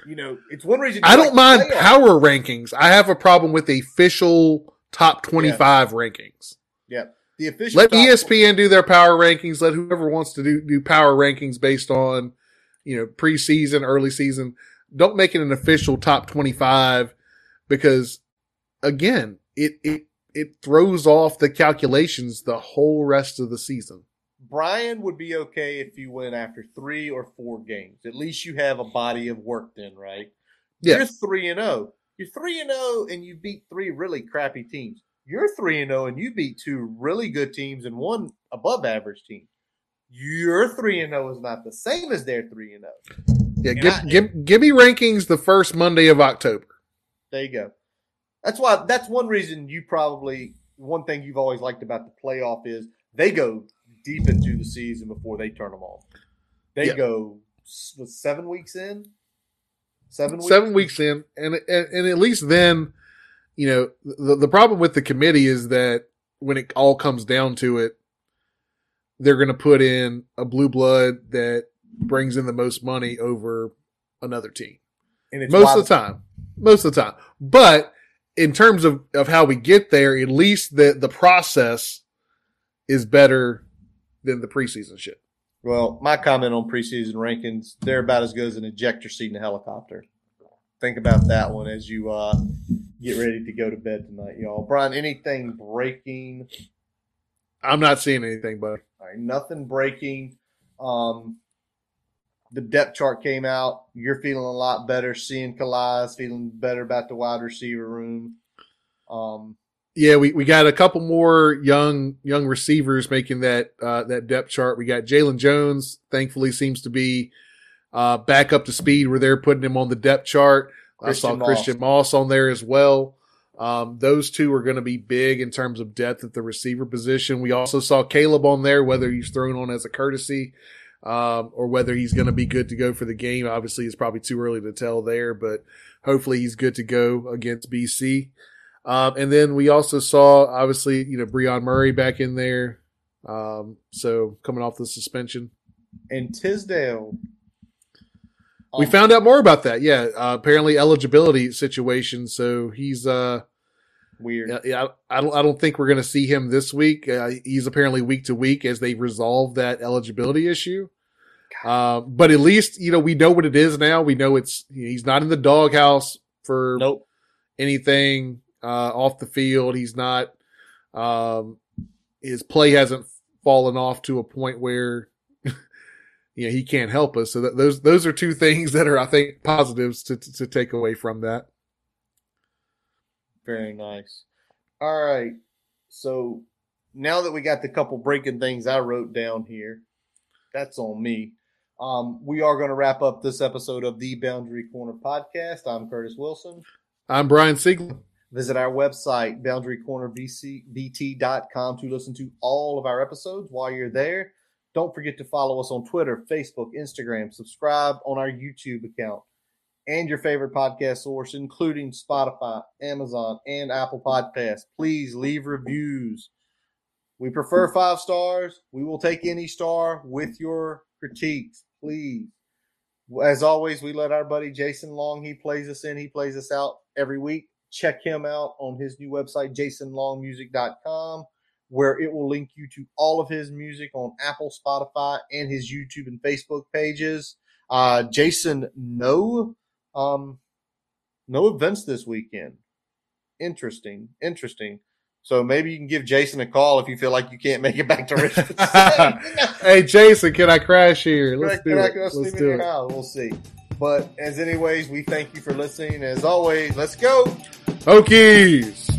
You know, it's one reason. I don't mind power rankings. I have a problem with the official top twenty-five rankings. Yeah. The official. Let E S P N do their power rankings. Let whoever wants to do, do power rankings based on, you know, preseason, early season. Don't make it an official top twenty-five because, again, it, it, it throws off the calculations the whole rest of the season. Brian would be okay if you went after three or four games. At least you have a body of work then, right? Yes. You're three and oh. You're three and oh, and you beat three really crappy teams. You're three and oh, and you beat two really good teams and one above average team. Your three and oh is not the same as their three and oh. Yeah, and give I, give give me rankings the first Monday of October. There you go. That's why. That's one reason you probably one thing you've always liked about the playoff is they go deep into the season before they turn them on. They yep. go seven weeks in? Seven weeks? Seven weeks in. And, and, and at least then, you know, the, the problem with the committee is that when it all comes down to it, they're going to put in a blue blood that brings in the most money over another team. And it's most of the time. Most of the time. But in terms of, of how we get there, at least the, the process is better than the preseason shit. Well, my comment on preseason rankings, they're about as good as an ejector seat in a helicopter. Think about that one as you uh, get ready to go to bed tonight, y'all. Brian, anything breaking? I'm not seeing anything, buddy. All right, nothing breaking. Um, the depth chart came out. You're feeling a lot better. Seeing Kalai's feeling better about the wide receiver room. Um, Yeah, we, we got a couple more young young receivers making that uh, that depth chart. We got Jalen Jones, thankfully, seems to be uh, back up to speed where they're putting him on the depth chart. Christian I saw Moss. Christian Moss on there as well. Um, those two are going to be big in terms of depth at the receiver position. We also saw Caleb on there, whether he's thrown on as a courtesy. um, or whether he's going to be good to go for the game. Obviously, it's probably too early to tell there, but hopefully he's good to go against B C. Um, and then we also saw, obviously, you know, Brian Murray back in there. Um, so coming off the suspension. And Tisdale. Um, we found out more about that. Yeah. Uh, apparently eligibility situation. So he's, uh, weird. Yeah. I, I don't, I don't think we're going to see him this week. Uh, he's apparently week to week as they resolve that eligibility issue. Um, uh, but at least, you know, we know what it is now. We know it's, he's not in the doghouse for nope. anything, uh, off the field. He's not, um, his play hasn't fallen off to a point where, you know, he can't help us. So that, those those are two things that are, I think, positives to, to to take away from that. Very nice. All right. So now that we got the couple breaking things I wrote down here, that's on me. Um, we are going to wrap up this episode of the Boundary Corner Podcast. I'm Curtis Wilson. I'm Brian Siegler. Visit our website, boundary corner b t dot com, to listen to all of our episodes. While you're there, don't forget to follow us on Twitter, Facebook, Instagram. Subscribe on our YouTube account and your favorite podcast source, including Spotify, Amazon, and Apple Podcasts. Please leave reviews. We prefer five stars. We will take any star with your critiques, please. As always, we let our buddy Jason Long, he plays us in, he plays us out every week. Check him out on his new website, jason long music dot com, where it will link you to all of his music on Apple, Spotify, and his YouTube and Facebook pages. Uh, Jason, no, um, no events this weekend. Interesting, interesting. So maybe you can give Jason a call if you feel like you can't make it back to Richmond. Hey, Jason, can I crash here? Let's can do I, it. Can I Let's sleep do in it. Your house? We'll see. But as anyways, we thank you for listening. As always, let's go Hokies!